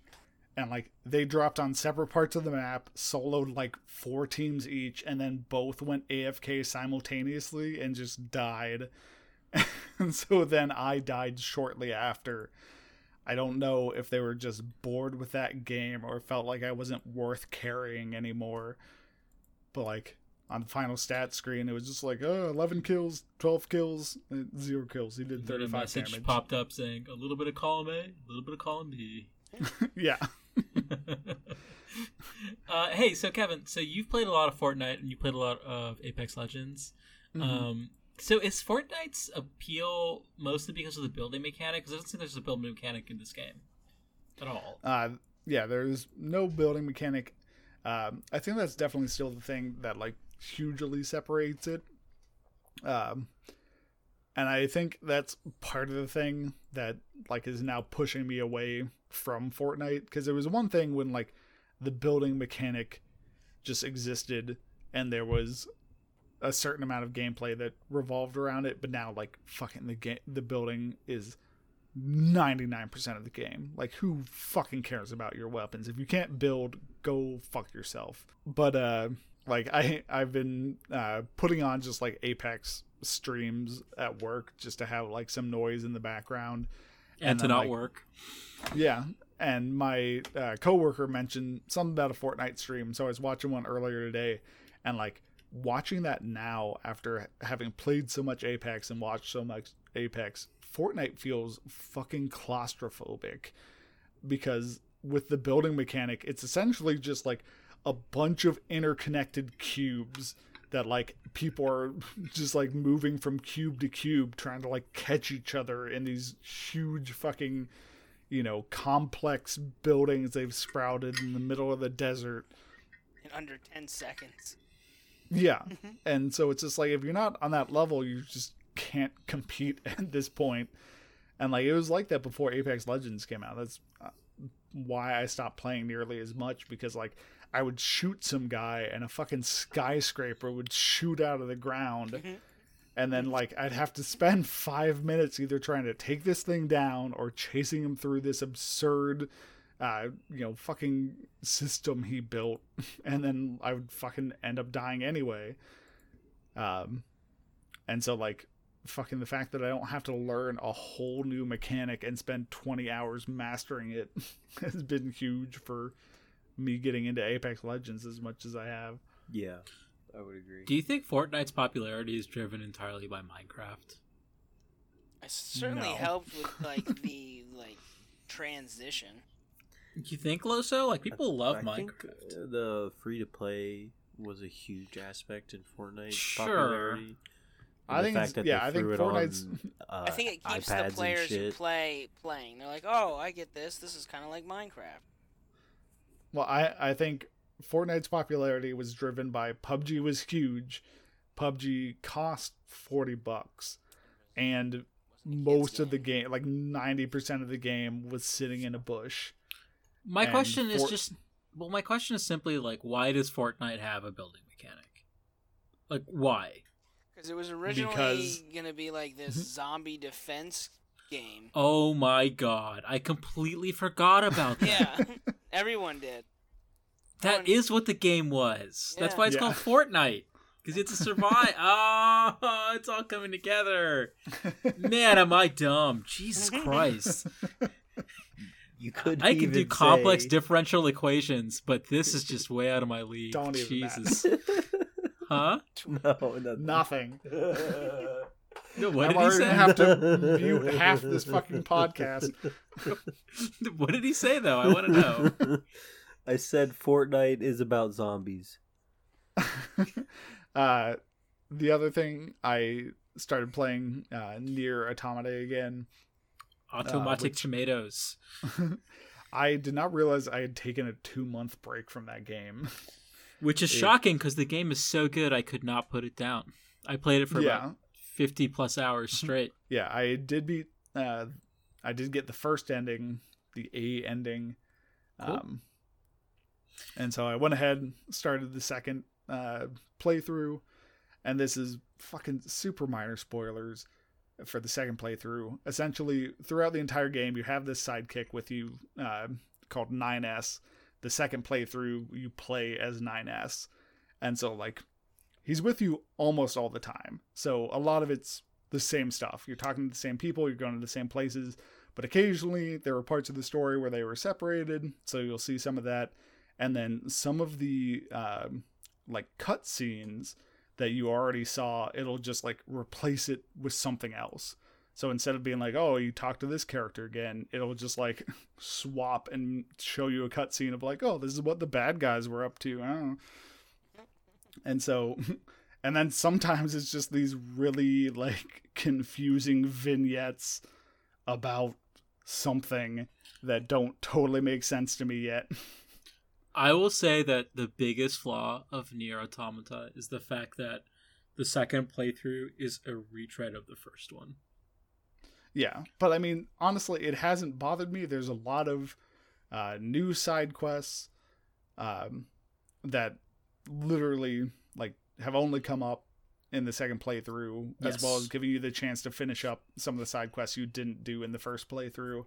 And, like, they dropped on separate parts of the map, soloed, like, 4 teams each, and then both went AFK simultaneously and just died. And so then I died shortly after. I don't know if they were just bored with that game or felt like I wasn't worth carrying anymore. But, like, on the final stat screen, it was just like, oh, 11 kills, 12 kills, 0 kills. He did 35 damage. A message popped up saying, a little bit of column A, a little bit of column B. Yeah. Hey, so Kevin, so you've played a lot of Fortnite and you played a lot of Apex Legends. Mm-hmm. So is Fortnite's appeal mostly because of the building mechanic? Because I don't think there's a building mechanic in this game at all. Yeah, there's no building mechanic. I think that's definitely still the thing that, like, hugely separates it, and I think that's part of the thing that, like, is now pushing me away from Fortnite, because there was one thing when, like, the building mechanic just existed and there was a certain amount of gameplay that revolved around it, but now, like, fucking the building is 99% of the game. Like, who fucking cares about your weapons? If you can't build, go fuck yourself. But like, I've been putting on just, like, Apex streams at work just to have, like, some noise in the background. And to not, like, work. Yeah. And my coworker mentioned something about a Fortnite stream, so I was watching one earlier today. And, like, watching that now after having played so much Apex and watched so much Apex, Fortnite feels fucking claustrophobic. Because with the building mechanic, it's essentially just, like, a bunch of interconnected cubes that, like, people are just, like, moving from cube to cube trying to, like, catch each other in these huge fucking, you know, complex buildings they've sprouted in the middle of the desert. In under 10 seconds. Yeah. And so it's just like, if you're not on that level, you just can't compete at this point. And, like, it was like that before Apex Legends came out. That's why I stopped playing nearly as much, because, like, I would shoot some guy and a fucking skyscraper would shoot out of the ground And then, like, I'd have to spend 5 minutes either trying to take this thing down or chasing him through this absurd, fucking system he built. And then I would fucking end up dying anyway. And so, like, fucking the fact that I don't have to learn a whole new mechanic and spend 20 hours mastering it has been huge for me getting into Apex Legends as much as I have. Yeah. I would agree. Do you think Fortnite's popularity is driven entirely by Minecraft? It certainly helped with the transition. You think, Loso? Like, people love Minecraft. Think the free to play was a huge aspect in Fortnite's popularity. I think it keeps the players who play playing. They're like, oh, I get this. This is kind of like Minecraft. Well, I think Fortnite's popularity was driven by PUBG was huge. PUBG cost $40, and most of the game, like 90% of the game, was sitting in a bush. My question is simply, like, why does Fortnite have a building mechanic? Like, why? Because it was originally going to be like this zombie defense game. Oh my god, I completely forgot about that. Yeah, everyone did. That is what the game was. Yeah. That's why it's called Fortnite. Because it's a survive. Oh, it's all coming together. Man, am I dumb. Jesus Christ. You could I can do complex differential equations, but this is just way out of my league. Don't even Jesus. Huh? No, nothing. No, what did he say? I have to mute half this fucking podcast. What did he say, though? I want to know. I said Fortnite is about zombies. The other thing, I started playing Nier Automata again. Automatic Tomatoes. I did not realize I had taken a 2-month break from that game. Which is shocking because the game is so good I could not put it down. I played it for about 50 plus hours straight. Yeah, I did beat. I did get the first ending, the A ending. Cool. And so I went ahead, started the second playthrough, and this is fucking super minor spoilers for the second playthrough. Essentially, throughout the entire game, you have this sidekick with you called 9S. The second playthrough, you play as 9S. And so, like, he's with you almost all the time. So a lot of it's the same stuff. You're talking to the same people, you're going to the same places, but occasionally there were parts of the story where they were separated, so you'll see some of that. And then some of the, cutscenes that you already saw, it'll just, like, replace it with something else. So instead of being like, oh, you talk to this character again, it'll just, like, swap and show you a cutscene of, like, oh, this is what the bad guys were up to. I don't know. And so, and then sometimes it's just these really, like, confusing vignettes about something that don't totally make sense to me yet. I will say that the biggest flaw of Nier Automata is the fact that the second playthrough is a retread of the first one. Yeah, but I mean, honestly, it hasn't bothered me. There's a lot of new side quests that literally, like, have only come up in the second playthrough, as well as giving you the chance to finish up some of the side quests you didn't do in the first playthrough.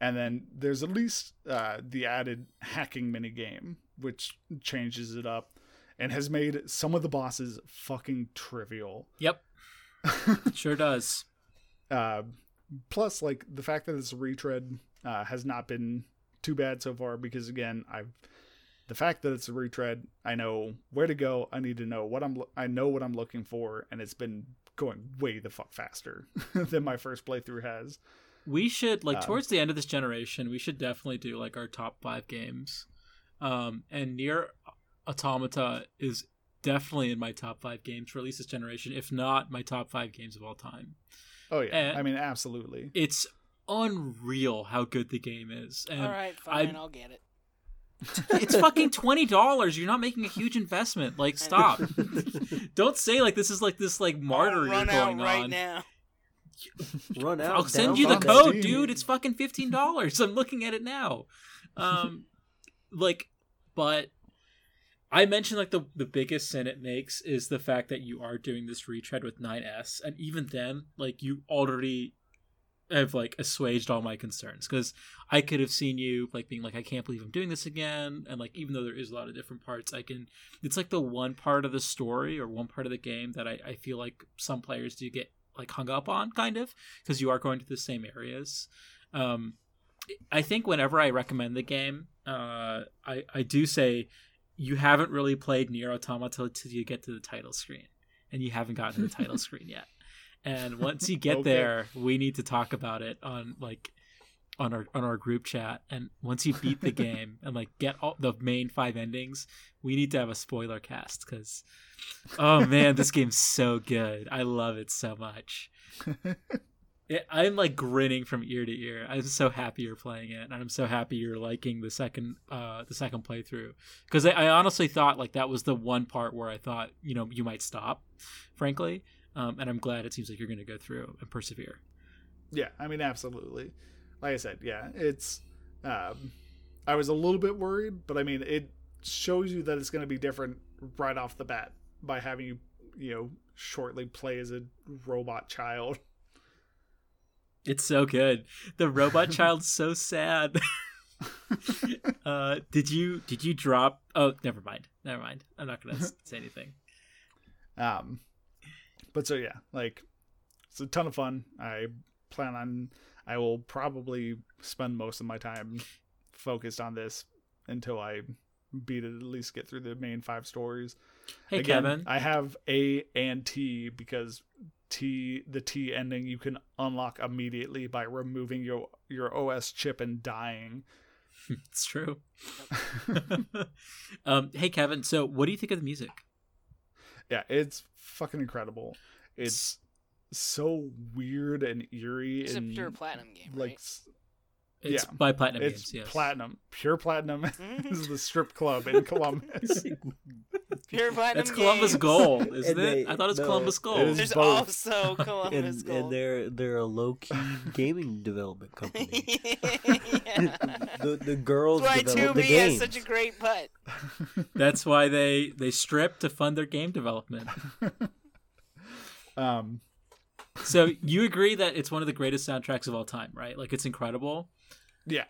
And then there's at least the added hacking minigame, which changes it up and has made some of the bosses fucking trivial. Yep. Sure does. Plus, like, the fact that it's a retread has not been too bad so far because, again, the fact that it's a retread, I know where to go. I need to know I know what I'm looking for, and it's been going way the fuck faster than my first playthrough has. We should, like, towards the end of this generation, we should definitely do, like, our top 5 games. And Nier Automata is definitely in my top 5 games for at least this generation, if not my top 5 games of all time. Oh, yeah. And I mean, absolutely. It's unreal how good the game is. And all right, fine, I'll get it. It's fucking $20. You're not making a huge investment. Like, stop. Don't say, like, this is, like, this, like, martyr going on. Right now. Run out. I'll send you the code, dude. It's fucking $15. I'm looking at it now. But I mentioned like the biggest sin it makes is the fact that you are doing this retread with 9S, and even then, like, you already have like assuaged all my concerns, because I could have seen you like being like, I can't believe I'm doing this again, and like, even though there is a lot of different parts, I can, it's like the one part of the story or one part of the game that I feel like some players do get like hung up on, kind of, because you are going to the same areas. I think whenever I recommend the game, I do say, you haven't really played Nier Automata until you get to the title screen, and you haven't gotten to the title screen yet. And once you get there, we need to talk about it on our group chat. And once you beat the game and like get all the main 5 endings, we need to have a spoiler cast, because, oh man, this game's so good. I love it so much. I'm like grinning from ear to ear. I'm so happy you're playing it, and I'm so happy you're liking the second playthrough, because I honestly thought like that was the one part where I thought, you know, you might stop, frankly. And I'm glad it seems like you're going to go through and persevere. Yeah, I mean, absolutely. Like I said, yeah, it's I was a little bit worried, but I mean, it shows you that it's going to be different right off the bat by having you, you know, shortly play as a robot child. It's so good. The robot child's so sad. Did you drop? Oh, never mind. I'm not gonna say anything. But so yeah, like, it's a ton of fun. I will probably spend most of my time focused on this until I beat it, at least get through the main 5 stories. Hey, again, Kevin, I have A and T, because the T ending you can unlock immediately by removing your OS chip and dying. It's true. Hey Kevin, so what do you think of the music? Yeah, it's fucking incredible. It's so weird and eerie. It's and a pure Platinum game, like, right? It's by Platinum Games. It's Platinum. Pure Platinum. This is the strip club in Columbus. Pure Platinum It's Columbus Games. Gold, isn't they, it? I thought it was Columbus Gold. There's both. Also Columbus Gold. And they're a low-key gaming development company. Yeah. The girls develop the games. That's why 2B has such a great putt. That's why they strip to fund their game development. So you agree that it's one of the greatest soundtracks of all time, right? Like, it's incredible. Yeah.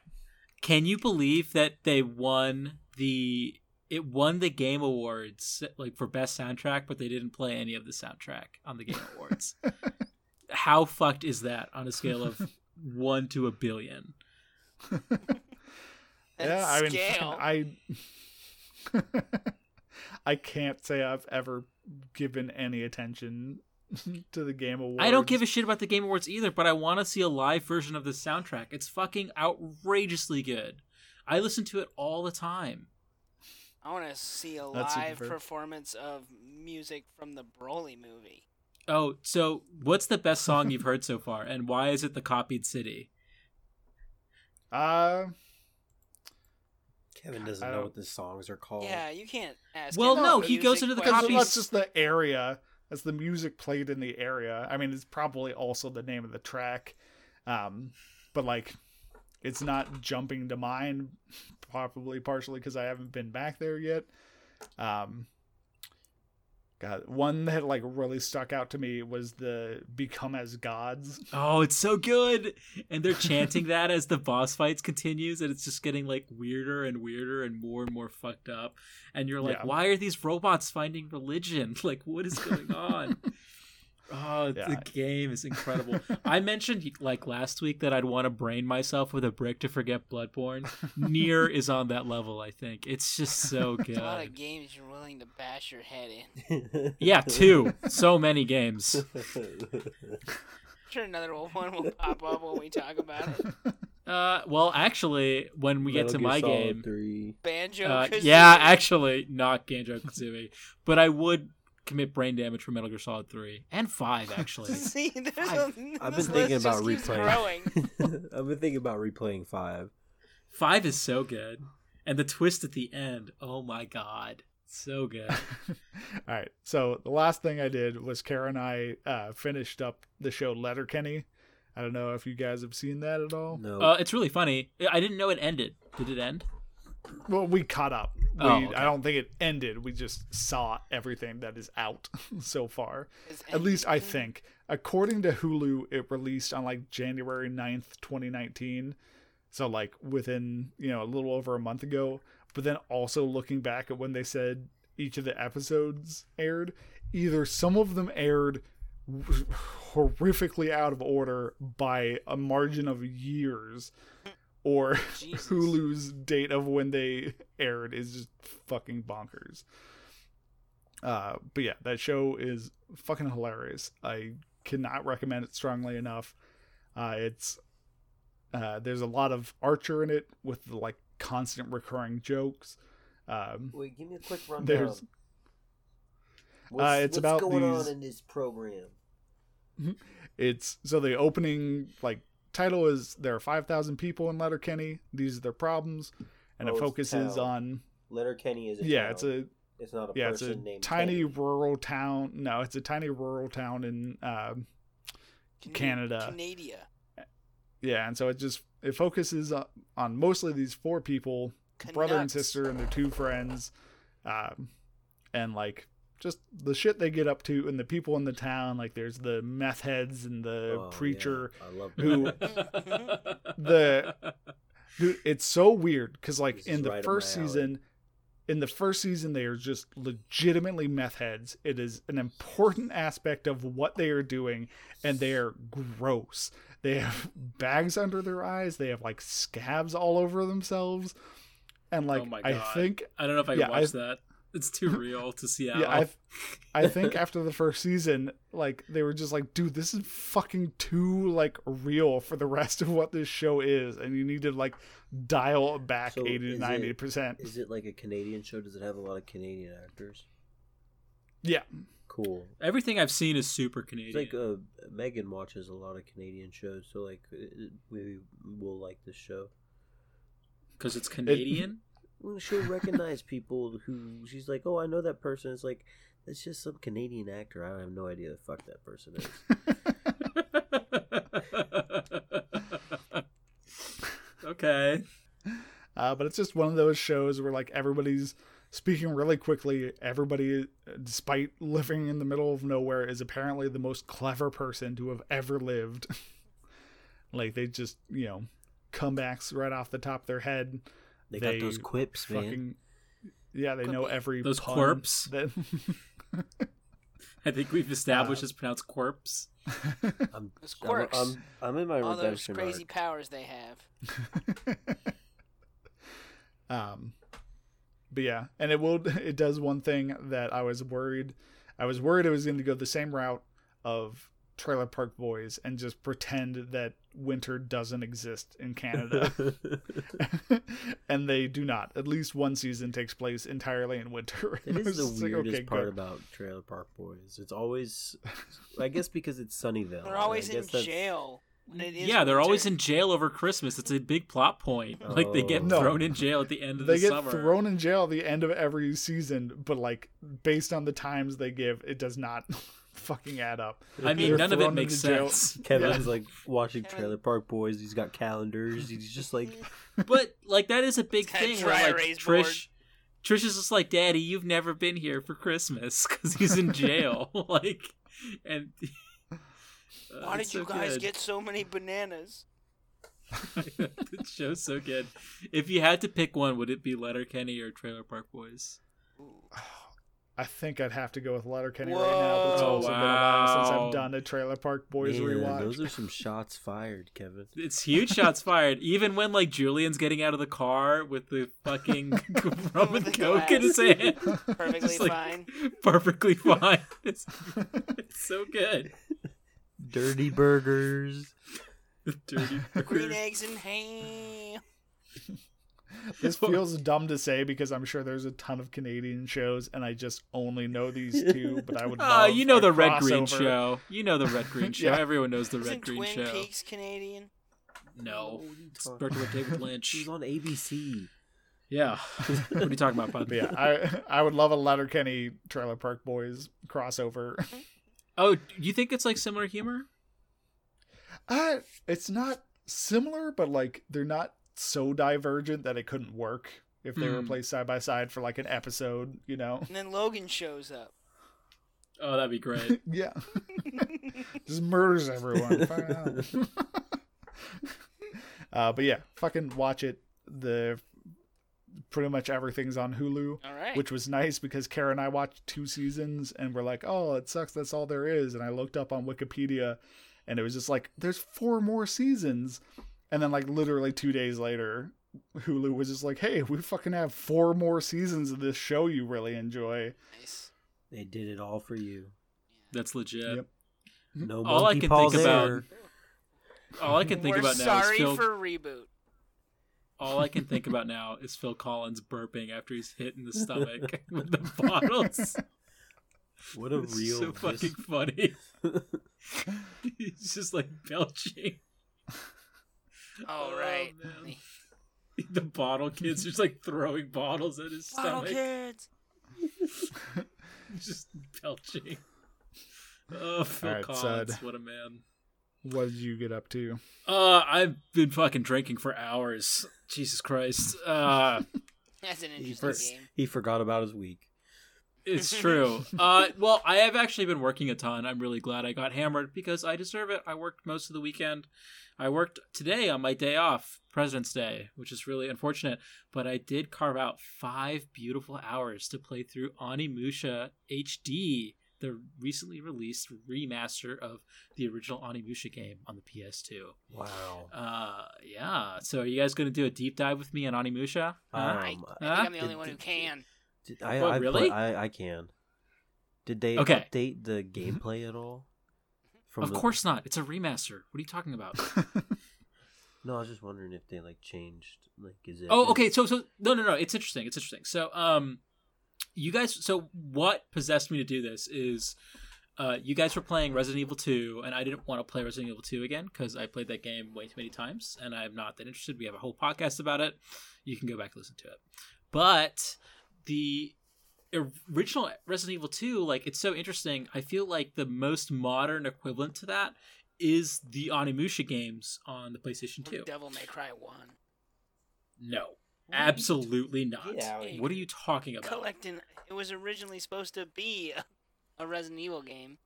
Can you believe that they won the Game Awards, like, for best soundtrack, but they didn't play any of the soundtrack on the Game Awards? How fucked is that on a scale of 1 to 1,000,000,000? Yeah, I mean, I can't say I've ever given any attention to the Game Awards. I don't give a shit about the Game Awards either, but I want to see a live version of the soundtrack. It's fucking outrageously good. I listen to it all the time. I want to see a live performance of music from the Broly movie. Oh, so what's the best song you've heard so far, and why is it The Copied City? Kevin doesn't know what the songs are called. Yeah, you can't ask. Well, no, he goes into the copies. That's just the area. That's the music played in the area. I mean, it's probably also the name of the track. But, like, it's not jumping to mind, probably partially because I haven't been back there yet. God, one that, like, really stuck out to me was the Become As Gods. Oh, it's so good. And they're chanting that as the boss fights continues, and it's just getting, like, weirder and weirder and more fucked up. And you're like, why are these robots finding religion? Like, what is going on? Oh, yeah. The game is incredible. I mentioned, like, last week that I'd want to brain myself with a brick to forget Bloodborne. Nier is on that level, I think. It's just so good. There's a lot of games you're willing to bash your head in. Yeah, 2. So many games. I'm sure another one will pop up when we talk about it. Well, actually, when we get to my game... 3. Banjo-Kazooie. Yeah, actually, not Banjo-Kazooie. But I would... commit brain damage for Metal Gear Solid 3 and 5, actually. See, I've been thinking about replaying. I've been thinking about replaying 5. 5 is so good, and the twist at the end. Oh my god, so good. All right, so the last thing I did was Kara and I finished up the show Letterkenny. I don't know if you guys have seen that at all. No, it's really funny. I didn't know it ended. Did it end? Well, we caught up. Okay. I don't think it ended. We just saw everything that is out so far. At least I think. According to Hulu, it released on like January 9th, 2019. So like within, a little over a month ago. But then also looking back at when they said each of the episodes aired, either some of them aired horrifically out of order by a margin of years, or Jesus. Hulu's date of when they aired is just fucking bonkers. But yeah, that show is fucking hilarious. I cannot recommend it strongly enough. There's a lot of Archer in it with like constant recurring jokes. Wait, give me a quick rundown. What's going on in this program? So the opening title is there are 5,000 people in Letterkenny. These are their problems, and it focuses on Letterkenny. Is a town. It's a tiny rural town. No, it's a tiny rural town in Canada. Yeah, and so it focuses on mostly these four people, brother and sister, and their two friends, and just the shit they get up to and the people in the town. There's the meth heads and the preacher. Yeah. I love that. It's so weird because in the first season, they are just legitimately meth heads. It is an important aspect of what they are doing, and they are gross. They have bags under their eyes. They have scabs all over themselves. And oh my God. I don't know if I can watch that. It's too real to see out. Yeah, I think after the first season, they were just dude, this is fucking too real for the rest of what this show is, and you need to dial back 80 to 90%. Is it a Canadian show? Does it have a lot of Canadian actors? Yeah. Cool. Everything I've seen is super Canadian. It's Megan watches a lot of Canadian shows, so we will like this show because it's Canadian. She'll recognize people who she's oh, I know that person. It's that's just some Canadian actor. I have no idea the fuck that person is. Okay. But it's just one of those shows where everybody's speaking really quickly. Everybody, despite living in the middle of nowhere, is apparently the most clever person to have ever lived. They just, comebacks right off the top of their head. They got those quips, man. Yeah, they know every those pun. Quirps. I think we've established it's pronounced quirps. It's quirks. I'm in my all redemption those crazy arc. Powers they have. But yeah, and it does one thing that I was worried it was going to go the same route of Trailer Park Boys and just pretend that winter doesn't exist in Canada. And they do not. At least one season takes place entirely in winter. It is the weirdest part about Trailer Park Boys. It's always, I guess, because it's Sunnyvale. They're always in jail. They're always in jail over Christmas. It's a big plot point. They get thrown in jail at the end of the summer. They get thrown in jail at the end of every season, but based on the times they give, it does not fucking add up. None of it makes sense. Kevin's watching Trailer Park Boys. He's got calendars. He's just but that is a big thing where Trish is just Daddy, you've never been here for Christmas because he's in jail. And why did you guys get so many bananas? The show's so good. If you had to pick one, would it be Letterkenny or Trailer Park Boys? I think I'd have to go with Letterkenny right now, but it's also been a while since I've done a Trailer Park Boys rewatch. Those are some shots fired, Kevin. It's huge shots fired. Even when Julian's getting out of the car with the fucking rum and coke in his hand. Perfectly fine. Perfectly fine. It's so good. Dirty burgers. Green eggs and ham. This feels dumb to say because I'm sure there's a ton of Canadian shows and I just only know these two, but I would love the Red Green Show. You know the Red Green Show. Yeah. Everyone knows the Red Green Show. Isn't Twin Peaks Canadian? No. It's directed by David Lynch. He's on ABC. Yeah. What are you talking about, bud? Yeah, I would love a Letterkenny Trailer Park Boys crossover. Oh, do you think it's similar humor? It's not similar, but they're not so divergent that it couldn't work. if they were placed side by side for like an episode, you know. And then Logan shows up. Oh, that'd be great. Yeah. Just murders everyone. But yeah, fucking watch it. Pretty much everything's on Hulu, right. Which was nice because Kara and I watched 2 seasons and we're like, oh, it sucks. That's all there is. And I looked up on Wikipedia and it was just like, there's 4 more seasons. And then like literally 2 days later, Hulu was just like, hey, we fucking have 4 more seasons of this show you really enjoy. Nice. They did it all for you. That's legit. Yep. No monkey All I can think about now is Phil Collins burping after he's hit in the stomach with the bottles. What a real... so fucking funny. He's just like belching. All right. Man. The bottle kids are just like throwing bottles at his stomach. Bottle kids! Just belching. Oh, Phil Collins, sad. What a man. What did you get up to? I've been fucking drinking for hours. Jesus Christ. That's an interesting game. He forgot about his week. It's true. Well, I have actually been working a ton. I'm really glad I got hammered because I deserve it. I worked most of the weekend. I worked today on my day off, President's Day, which is really unfortunate. But I did carve out 5 beautiful hours to play through Onimusha HD, the recently released remaster of the original Onimusha game on the PS2. Wow. Yeah. So are you guys going to do a deep dive with me on Onimusha? I think I'm the only one who can. Really? I can. Did they update the gameplay at all? Of course not. It's a remaster. What are you talking about? No, I was just wondering if they like changed. Like, is it? Oh, okay. So no. It's interesting. So, you guys, so what possessed me to do this is you guys were playing Resident Evil 2, and I didn't want to play Resident Evil 2 again because I played that game way too many times, and I'm not that interested. We have a whole podcast about it. You can go back and listen to it. But the original Resident Evil 2, like, it's so interesting. I feel like the most modern equivalent to that is the Onimusha games on the PlayStation 2. Devil May Cry 1. No. Absolutely not. Yeah, what are you talking about? It was originally supposed to be a Resident Evil game.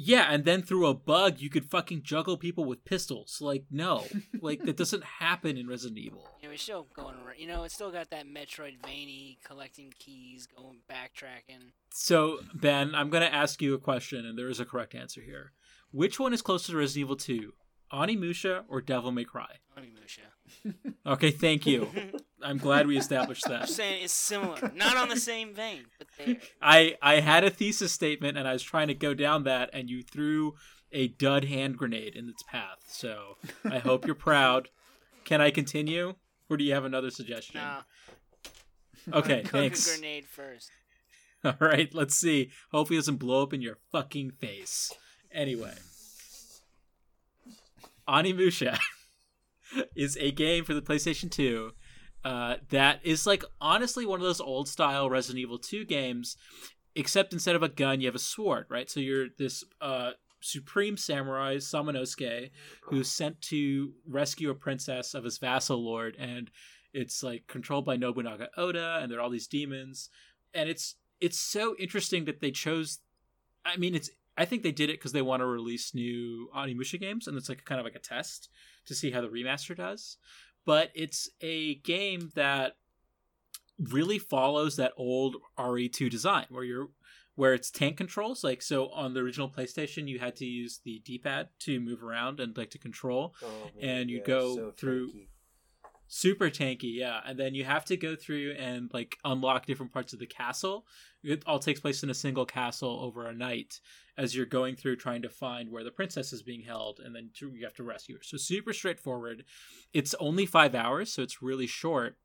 Yeah, and then through a bug, you could fucking juggle people with pistols. Like, no. Like, that doesn't happen in Resident Evil. It was still going around. You know, it's still got that Metroidvania collecting keys, going backtracking. So, Ben, I'm going to ask you a question, and there is a correct answer here. Which one is closer to Resident Evil 2? Onimusha or Devil May Cry? Onimusha. Okay, thank you. I'm glad we established that. I'm saying it's similar. Not on the same vein, but there. I had a thesis statement, and I was trying to go down that, and you threw a dud hand grenade in its path. So I hope you're proud. Can I continue? Or do you have another suggestion? No. Okay, thanks. Cook a grenade first. All right, let's see. Hopefully it doesn't blow up in your fucking face. Anyway. Onimusha is a game for the PlayStation 2 that is like honestly one of those old style Resident Evil 2 games, except instead of a gun, you have a sword, right? So you're this supreme samurai, Samanosuke, who's sent to rescue a princess of his vassal lord, and it's like controlled by Nobunaga Oda, and there are all these demons, and it's so interesting that they chose. I mean, I think they did it because they want to release new Onimusha games, and it's like kind of like a test to see how the remaster does. But it's a game that really follows that old RE2 design, where it's tank controls. Like, so on the original PlayStation, you had to use the D-pad to move around and like to control, Super tanky, yeah. And then you have to go through and like unlock different parts of the castle. It all takes place in a single castle over a night as you're going through trying to find where the princess is being held, and then you have to rescue her. So super straightforward. It's only 5 hours, so it's really short.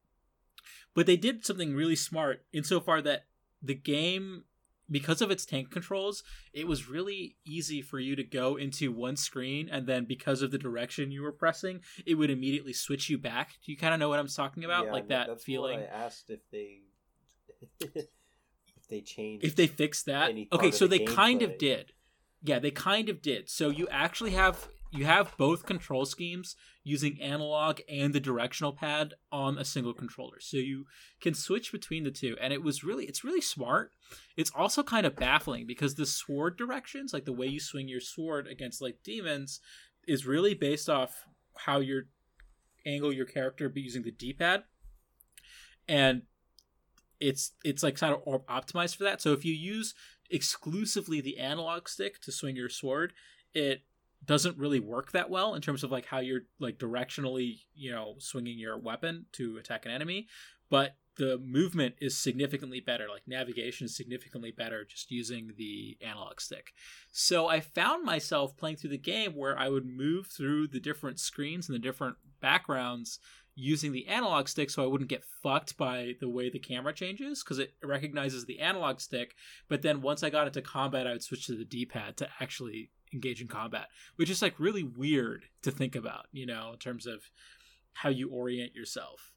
But they did something really smart insofar that the game, because of its tank controls, it was really easy for you to go into one screen, and then because of the direction you were pressing, it would immediately switch you back. Do you kind of know what I'm talking about? Yeah, like that feeling. I asked if they if they fixed that. Okay, so they kind of did. Yeah, they kind of did. So you actually have you have both control schemes using analog and the directional pad on a single controller. So you can switch between the two. And it's really smart. It's also kind of baffling because the sword directions, like the way you swing your sword against like demons, is really based off how you angle your character using the D-pad. And it's like kind of optimized for that. So if you use exclusively the analog stick to swing your sword, it doesn't really work that well in terms of like how you're like directionally, you know, swinging your weapon to attack an enemy. But the movement is significantly better. Like navigation is significantly better just using the analog stick. So I found myself playing through the game where I would move through the different screens and the different backgrounds using the analog stick so I wouldn't get fucked by the way the camera changes, because it recognizes the analog stick. But then once I got into combat, I would switch to the D-pad to actually engage in combat, which is like really weird to think about, you know, in terms of how you orient yourself.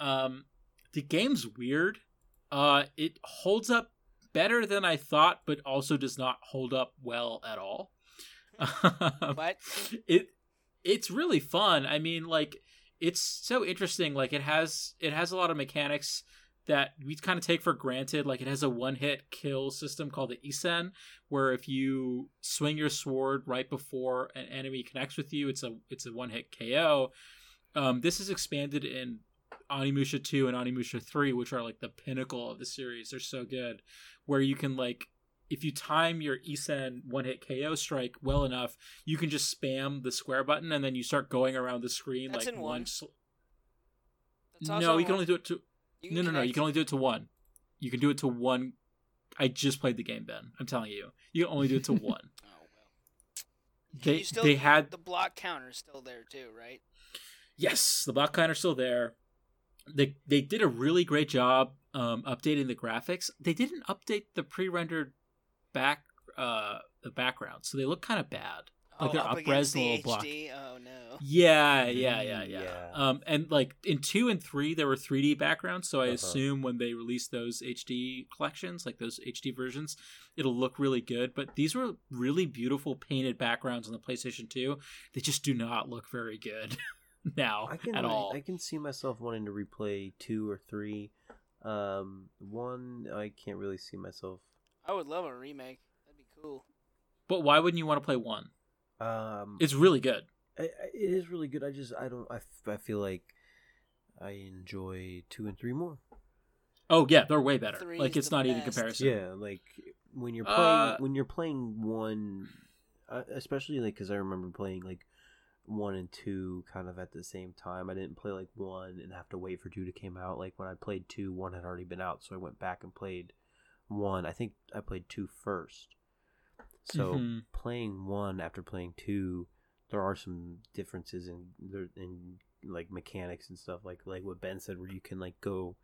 The game's weird. It holds up better than I thought, but also does not hold up well at all. What? It's really fun. I mean, like, it's so interesting. Like it has a lot of mechanics that we kind of take for granted. Like it has a one-hit kill system called the Isen, where if you swing your sword right before an enemy connects with you, it's a one-hit KO. This is expanded in Onimusha 2 and Onimusha 3, which are like the pinnacle of the series. They're so good, where you can like, if you time your Isen one-hit KO strike well enough, you can just spam the square button, and then you start going around the screen. That's like one. No, you can only do it to. No. You can only do it to one. You can do it to one. I just played the game, Ben. I'm telling you, you can only do it to one. Oh well. They had the block counter is still there too, right? Yes, the block counter is still there. They did a really great job updating the graphics. They didn't update the pre-rendered the background, so they look kind of bad. Like they're up-res the little block. Oh no. Yeah. And like in 2 and 3 there were 3D backgrounds, so I assume when they release those HD collections, like those HD versions, it'll look really good. But these were really beautiful painted backgrounds on the PlayStation 2. They just do not look very good now at all. I can see myself wanting to replay 2 or 3. 1 I can't really see myself. I would love a remake. That'd be cool. But why wouldn't you want to play 1? It's really good. It is really good. I feel like I enjoy 2 and 3 more. Oh yeah, they're way better. Like it's not even comparison. Yeah, like when you're playing 1, especially like because I remember playing like 1 and 2 kind of at the same time. I didn't play like 1 and have to wait for 2 to come out. Like when I played 2, 1 had already been out, so I went back and played 1. I think I played 2 first. So playing 1 after playing 2, there are some differences in like mechanics and stuff, like what Ben said, where you can like go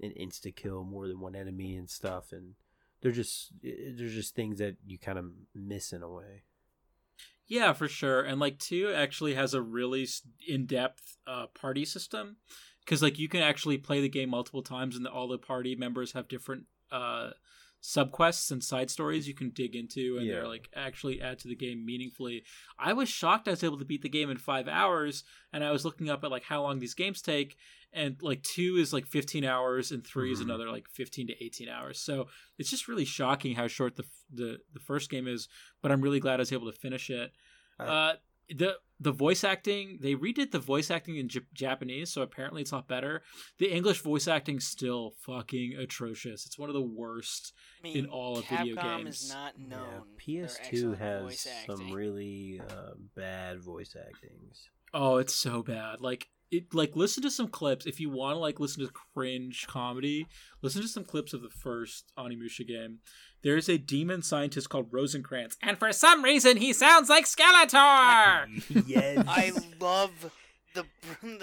and insta kill more than one enemy and stuff, and there's just things that you kind of miss in a way. Yeah, for sure. And like 2 actually has a really in-depth party system, because like you can actually play the game multiple times, and all the party members have different subquests and side stories you can dig into, and they're like actually add to the game meaningfully. I was shocked I was able to beat the game in 5 hours, and I was looking up at like how long these games take, and like 2 is like 15 hours and 3 is another like 15 to 18 hours. So it's just really shocking how short the first game is, but I'm really glad I was able to finish it. The voice acting, they redid the voice acting in Japanese, so apparently it's not better. The English voice acting still fucking atrocious. It's one of the worst in all of video games. Capcom is not known. Yeah, PS2 has some really bad voice actings. Oh, it's so bad. Like listen to some clips if you want to like listen to cringe comedy. Listen to some clips of the first Onimusha game. There is a demon scientist called Rosencrantz, and for some reason he sounds like Skeletor. Yes, I love the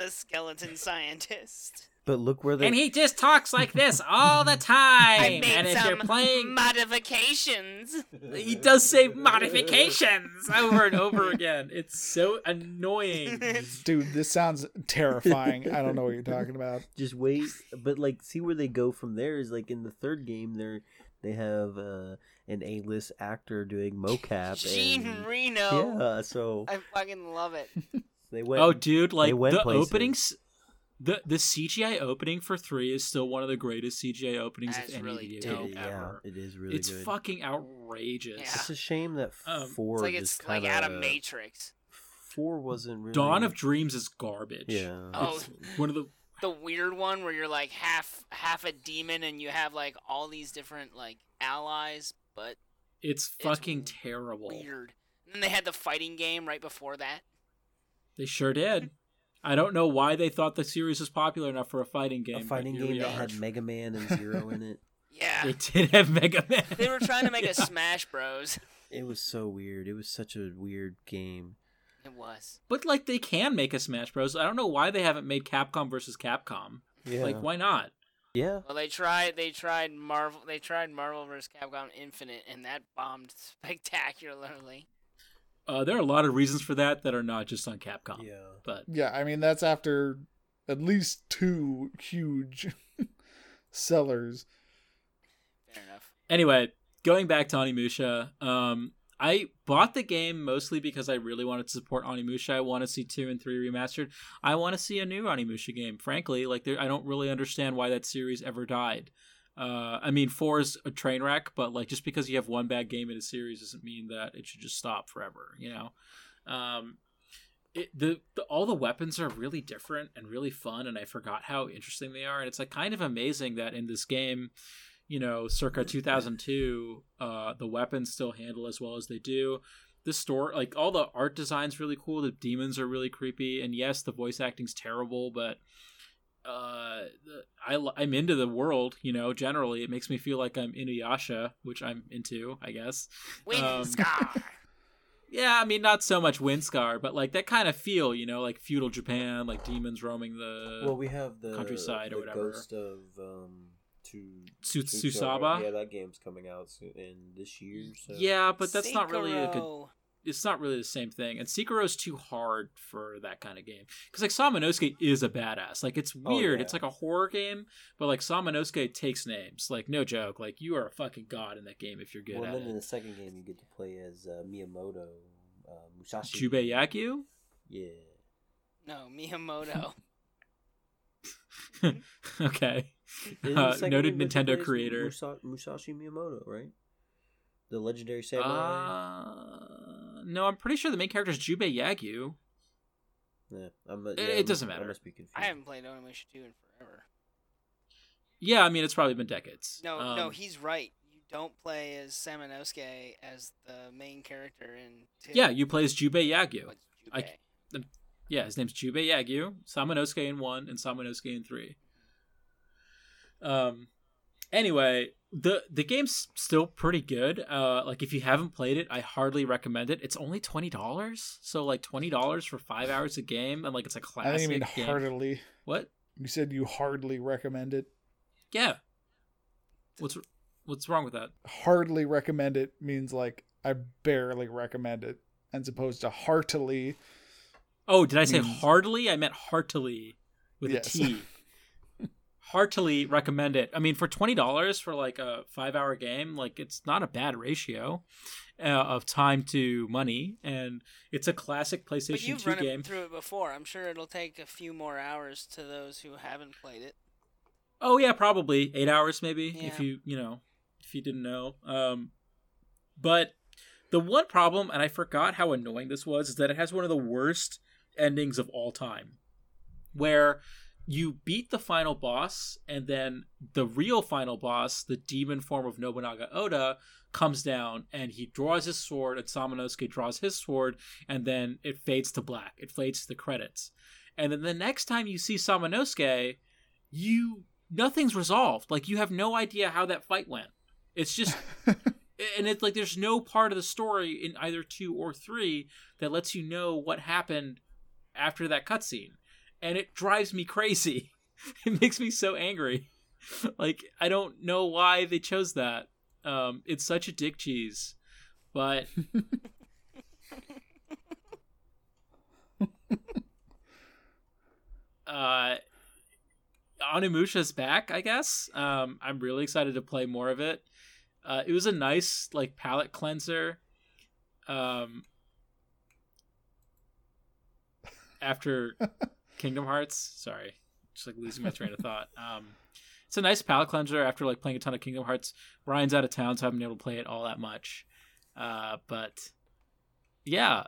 skeleton scientist. But look where they and he just talks like this all the time. I made and if some you're playing modifications. He does say modifications over and over again. It's so annoying. Dude, this sounds terrifying. I don't know what you're talking about. Just wait, but like see where they go from there. Is like in the third game, they have an A-list actor doing mocap. Gene Reno. Yeah, so I fucking love it. They went, oh, dude! Like the places. Openings, the CGI opening for 3 is still one of the greatest CGI openings of any video ever. Yeah, it is really. It's good. Fucking outrageous. Yeah. It's a shame that 4 it's like out of Matrix. 4 wasn't really. Dawn of Dreams is garbage. Yeah. Oh, one of the weird one where you're like half a demon and you have like all these different like allies, but it's fucking terrible. Weird. And then they had the fighting game right before that. They sure did. I don't know why they thought the series was popular enough for a fighting game. A fighting game that had Mega Man and Zero in it. Yeah. It did have Mega Man. They were trying to make a Smash Bros. It was so weird. It was such a weird game. It was. But, like, they can make a Smash Bros. I don't know why they haven't made Capcom versus Capcom. Yeah. Like, why not? Yeah. Well, they tried Marvel versus Capcom Infinite, and that bombed spectacularly. There are a lot of reasons for that are not just on Capcom. Yeah. But yeah, I mean, that's after at least 2 huge sellers. Fair enough. Anyway, going back to Onimusha, I bought the game mostly because I really wanted to support Onimusha. I want to see 2 and 3 remastered. I want to see a new Onimusha game, frankly. Like, I don't really understand why that series ever died. I mean, 4 is a train wreck, but like just because you have one bad game in a series doesn't mean that it should just stop forever, you know? All the weapons are really different and really fun, and I forgot how interesting they are. And it's like kind of amazing that in this game, you know, circa 2002, the weapons still handle as well as they do. The story, like all the art design's really cool. The demons are really creepy, and yes, the voice acting's terrible, but. I'm into the world, you know, generally. It makes me feel like I'm Inuyasha, which I'm into, I guess. Windscar! Yeah, I mean, not so much Windscar, but, like, that kind of feel, you know, like feudal Japan, like demons roaming the countryside or whatever. Ghost of Tsusaba? Yeah, that game's coming out in this year. So. Yeah, but that's not really a good... It's not really the same thing, and Sekiro's too hard for that kind of game. Because like Samanosuke is a badass. Like it's weird. Oh, yeah. It's like a horror game, but like Samanosuke takes names. Like no joke. Like you are a fucking god in that game if you're good at it. Well, then in the second game you get to play as Miyamoto, Musashi. Jubei Yakyu? Yeah. No, Miyamoto. Okay. Noted Nintendo creator. Musashi Miyamoto, right? The legendary samurai. No, I'm pretty sure the main character is Jubei Yakyu. Yeah, it doesn't matter. I haven't played Onimusha 2 in forever. Yeah, I mean, it's probably been decades. No, he's right. You don't play as Samanosuke as the main character in 2. Yeah, you play as Jubei Yakyu. His name's Jubei Yakyu, Samanosuke in 1, and Samanosuke in 3. Anyway... The game's still pretty good. Like if you haven't played it, I hardly recommend it. It's only $20, so like $20 for 5 hours a game, and like it's a classic. I didn't mean game. Hardly. What? You said you hardly recommend it. Yeah. What's wrong with that? Hardly recommend it means like I barely recommend it, as opposed to heartily. Oh, did I say hardly? I meant heartily with a T. Heartily recommend it. I mean, for $20 for like a 5 hour game, like it's not a bad ratio of time to money, and it's a classic PlayStation 2 game. But you've run through it before. I'm sure it'll take a few more hours to those who haven't played it. Oh yeah, probably 8 hours maybe if you didn't know. But the one problem, and I forgot how annoying this was, is that it has one of the worst endings of all time, where. You beat the final boss, and then the real final boss, the demon form of Nobunaga Oda, comes down, and he draws his sword, and Samanosuke draws his sword, and then it fades to black. It fades to the credits. And then the next time you see Samanosuke, nothing's resolved. Like, you have no idea how that fight went. It's just... And it's like there's no part of the story in either 2 or 3 that lets you know what happened after that cutscene. And it drives me crazy. It makes me so angry. Like, I don't know why they chose that. It's such a dick cheese. But... Onimusha's back, I guess. I'm really excited to play more of it. It was a nice like palate cleanser. After Kingdom Hearts, sorry, just like losing my train of thought. It's a nice palate cleanser after like playing a ton of Kingdom Hearts. Ryan's out of town, so I haven't been able to play it all that much. But yeah,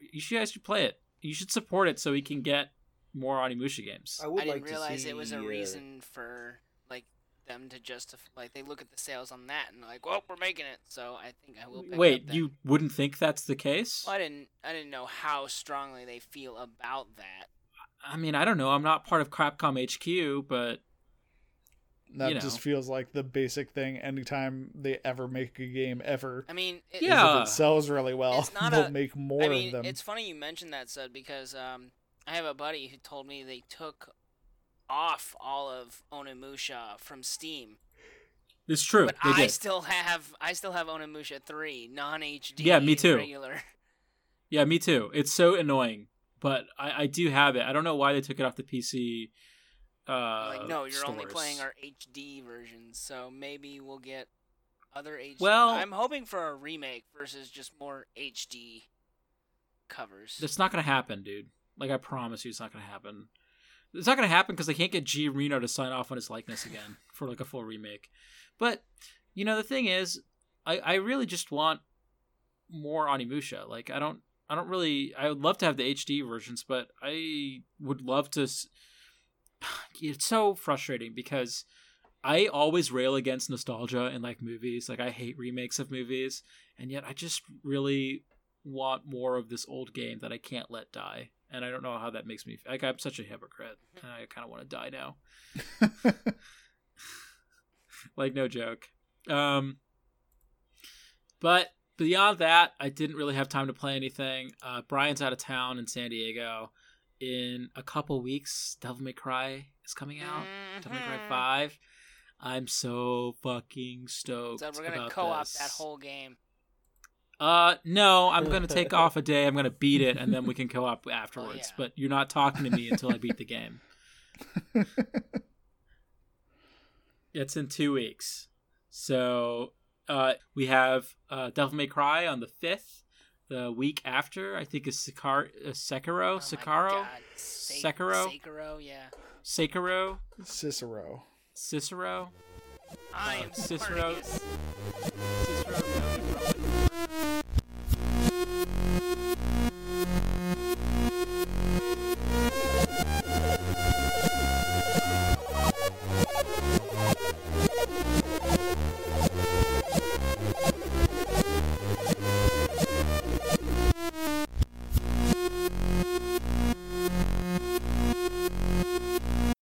you guys should play it. You should support it so we can get more Onimusha games. I didn't realize it was a reason for like them to justify. Like they look at the sales on that and they're like, well, we're making it, so I think I will. Wait, you wouldn't think that's the case? Well, I didn't know how strongly they feel about that. I mean, I don't know. I'm not part of Capcom HQ, but that just feels like the basic thing. Anytime they ever make a game ever, I mean, if it sells really well, they'll make more of them. It's funny you mentioned that, Sud, because I have a buddy who told me they took off all of Onimusha from Steam. It's true. But I still have Onimusha 3 non-HD. Yeah, me too. Regular. Yeah, me too. It's so annoying, but I do have it. I don't know why they took it off the PC. Only playing our HD versions, so maybe we'll get other HD. Well, I'm hoping for a remake versus just more HD covers. That's not going to happen, dude. Like, I promise you it's not going to happen. It's not going to happen because they can't get G. Reno to sign off on his likeness again for, like, a full remake. But, you know, the thing is, I really just want more Onimusha. Like, I don't really... I would love to have the HD versions, but I would love to... It's so frustrating because I always rail against nostalgia in like movies. Like I hate remakes of movies, and yet I just really want more of this old game that I can't let die. And I don't know how that makes me feel. Like I'm such a hypocrite, and I kind of want to die now. Like no joke. But beyond that, I didn't really have time to play anything. Brian's out of town in San Diego. In a couple weeks, Devil May Cry is coming out. Mm-hmm. Devil May Cry 5. I'm so fucking stoked. So we're gonna co-op that whole game. No, I'm gonna take off a day. I'm gonna beat it, and then we can co-op afterwards. Oh, yeah. But you're not talking to me until I beat the game. It's in 2 weeks, so we have Devil May Cry on the 5th. The week after, I think, is Cicero. I am Cicero.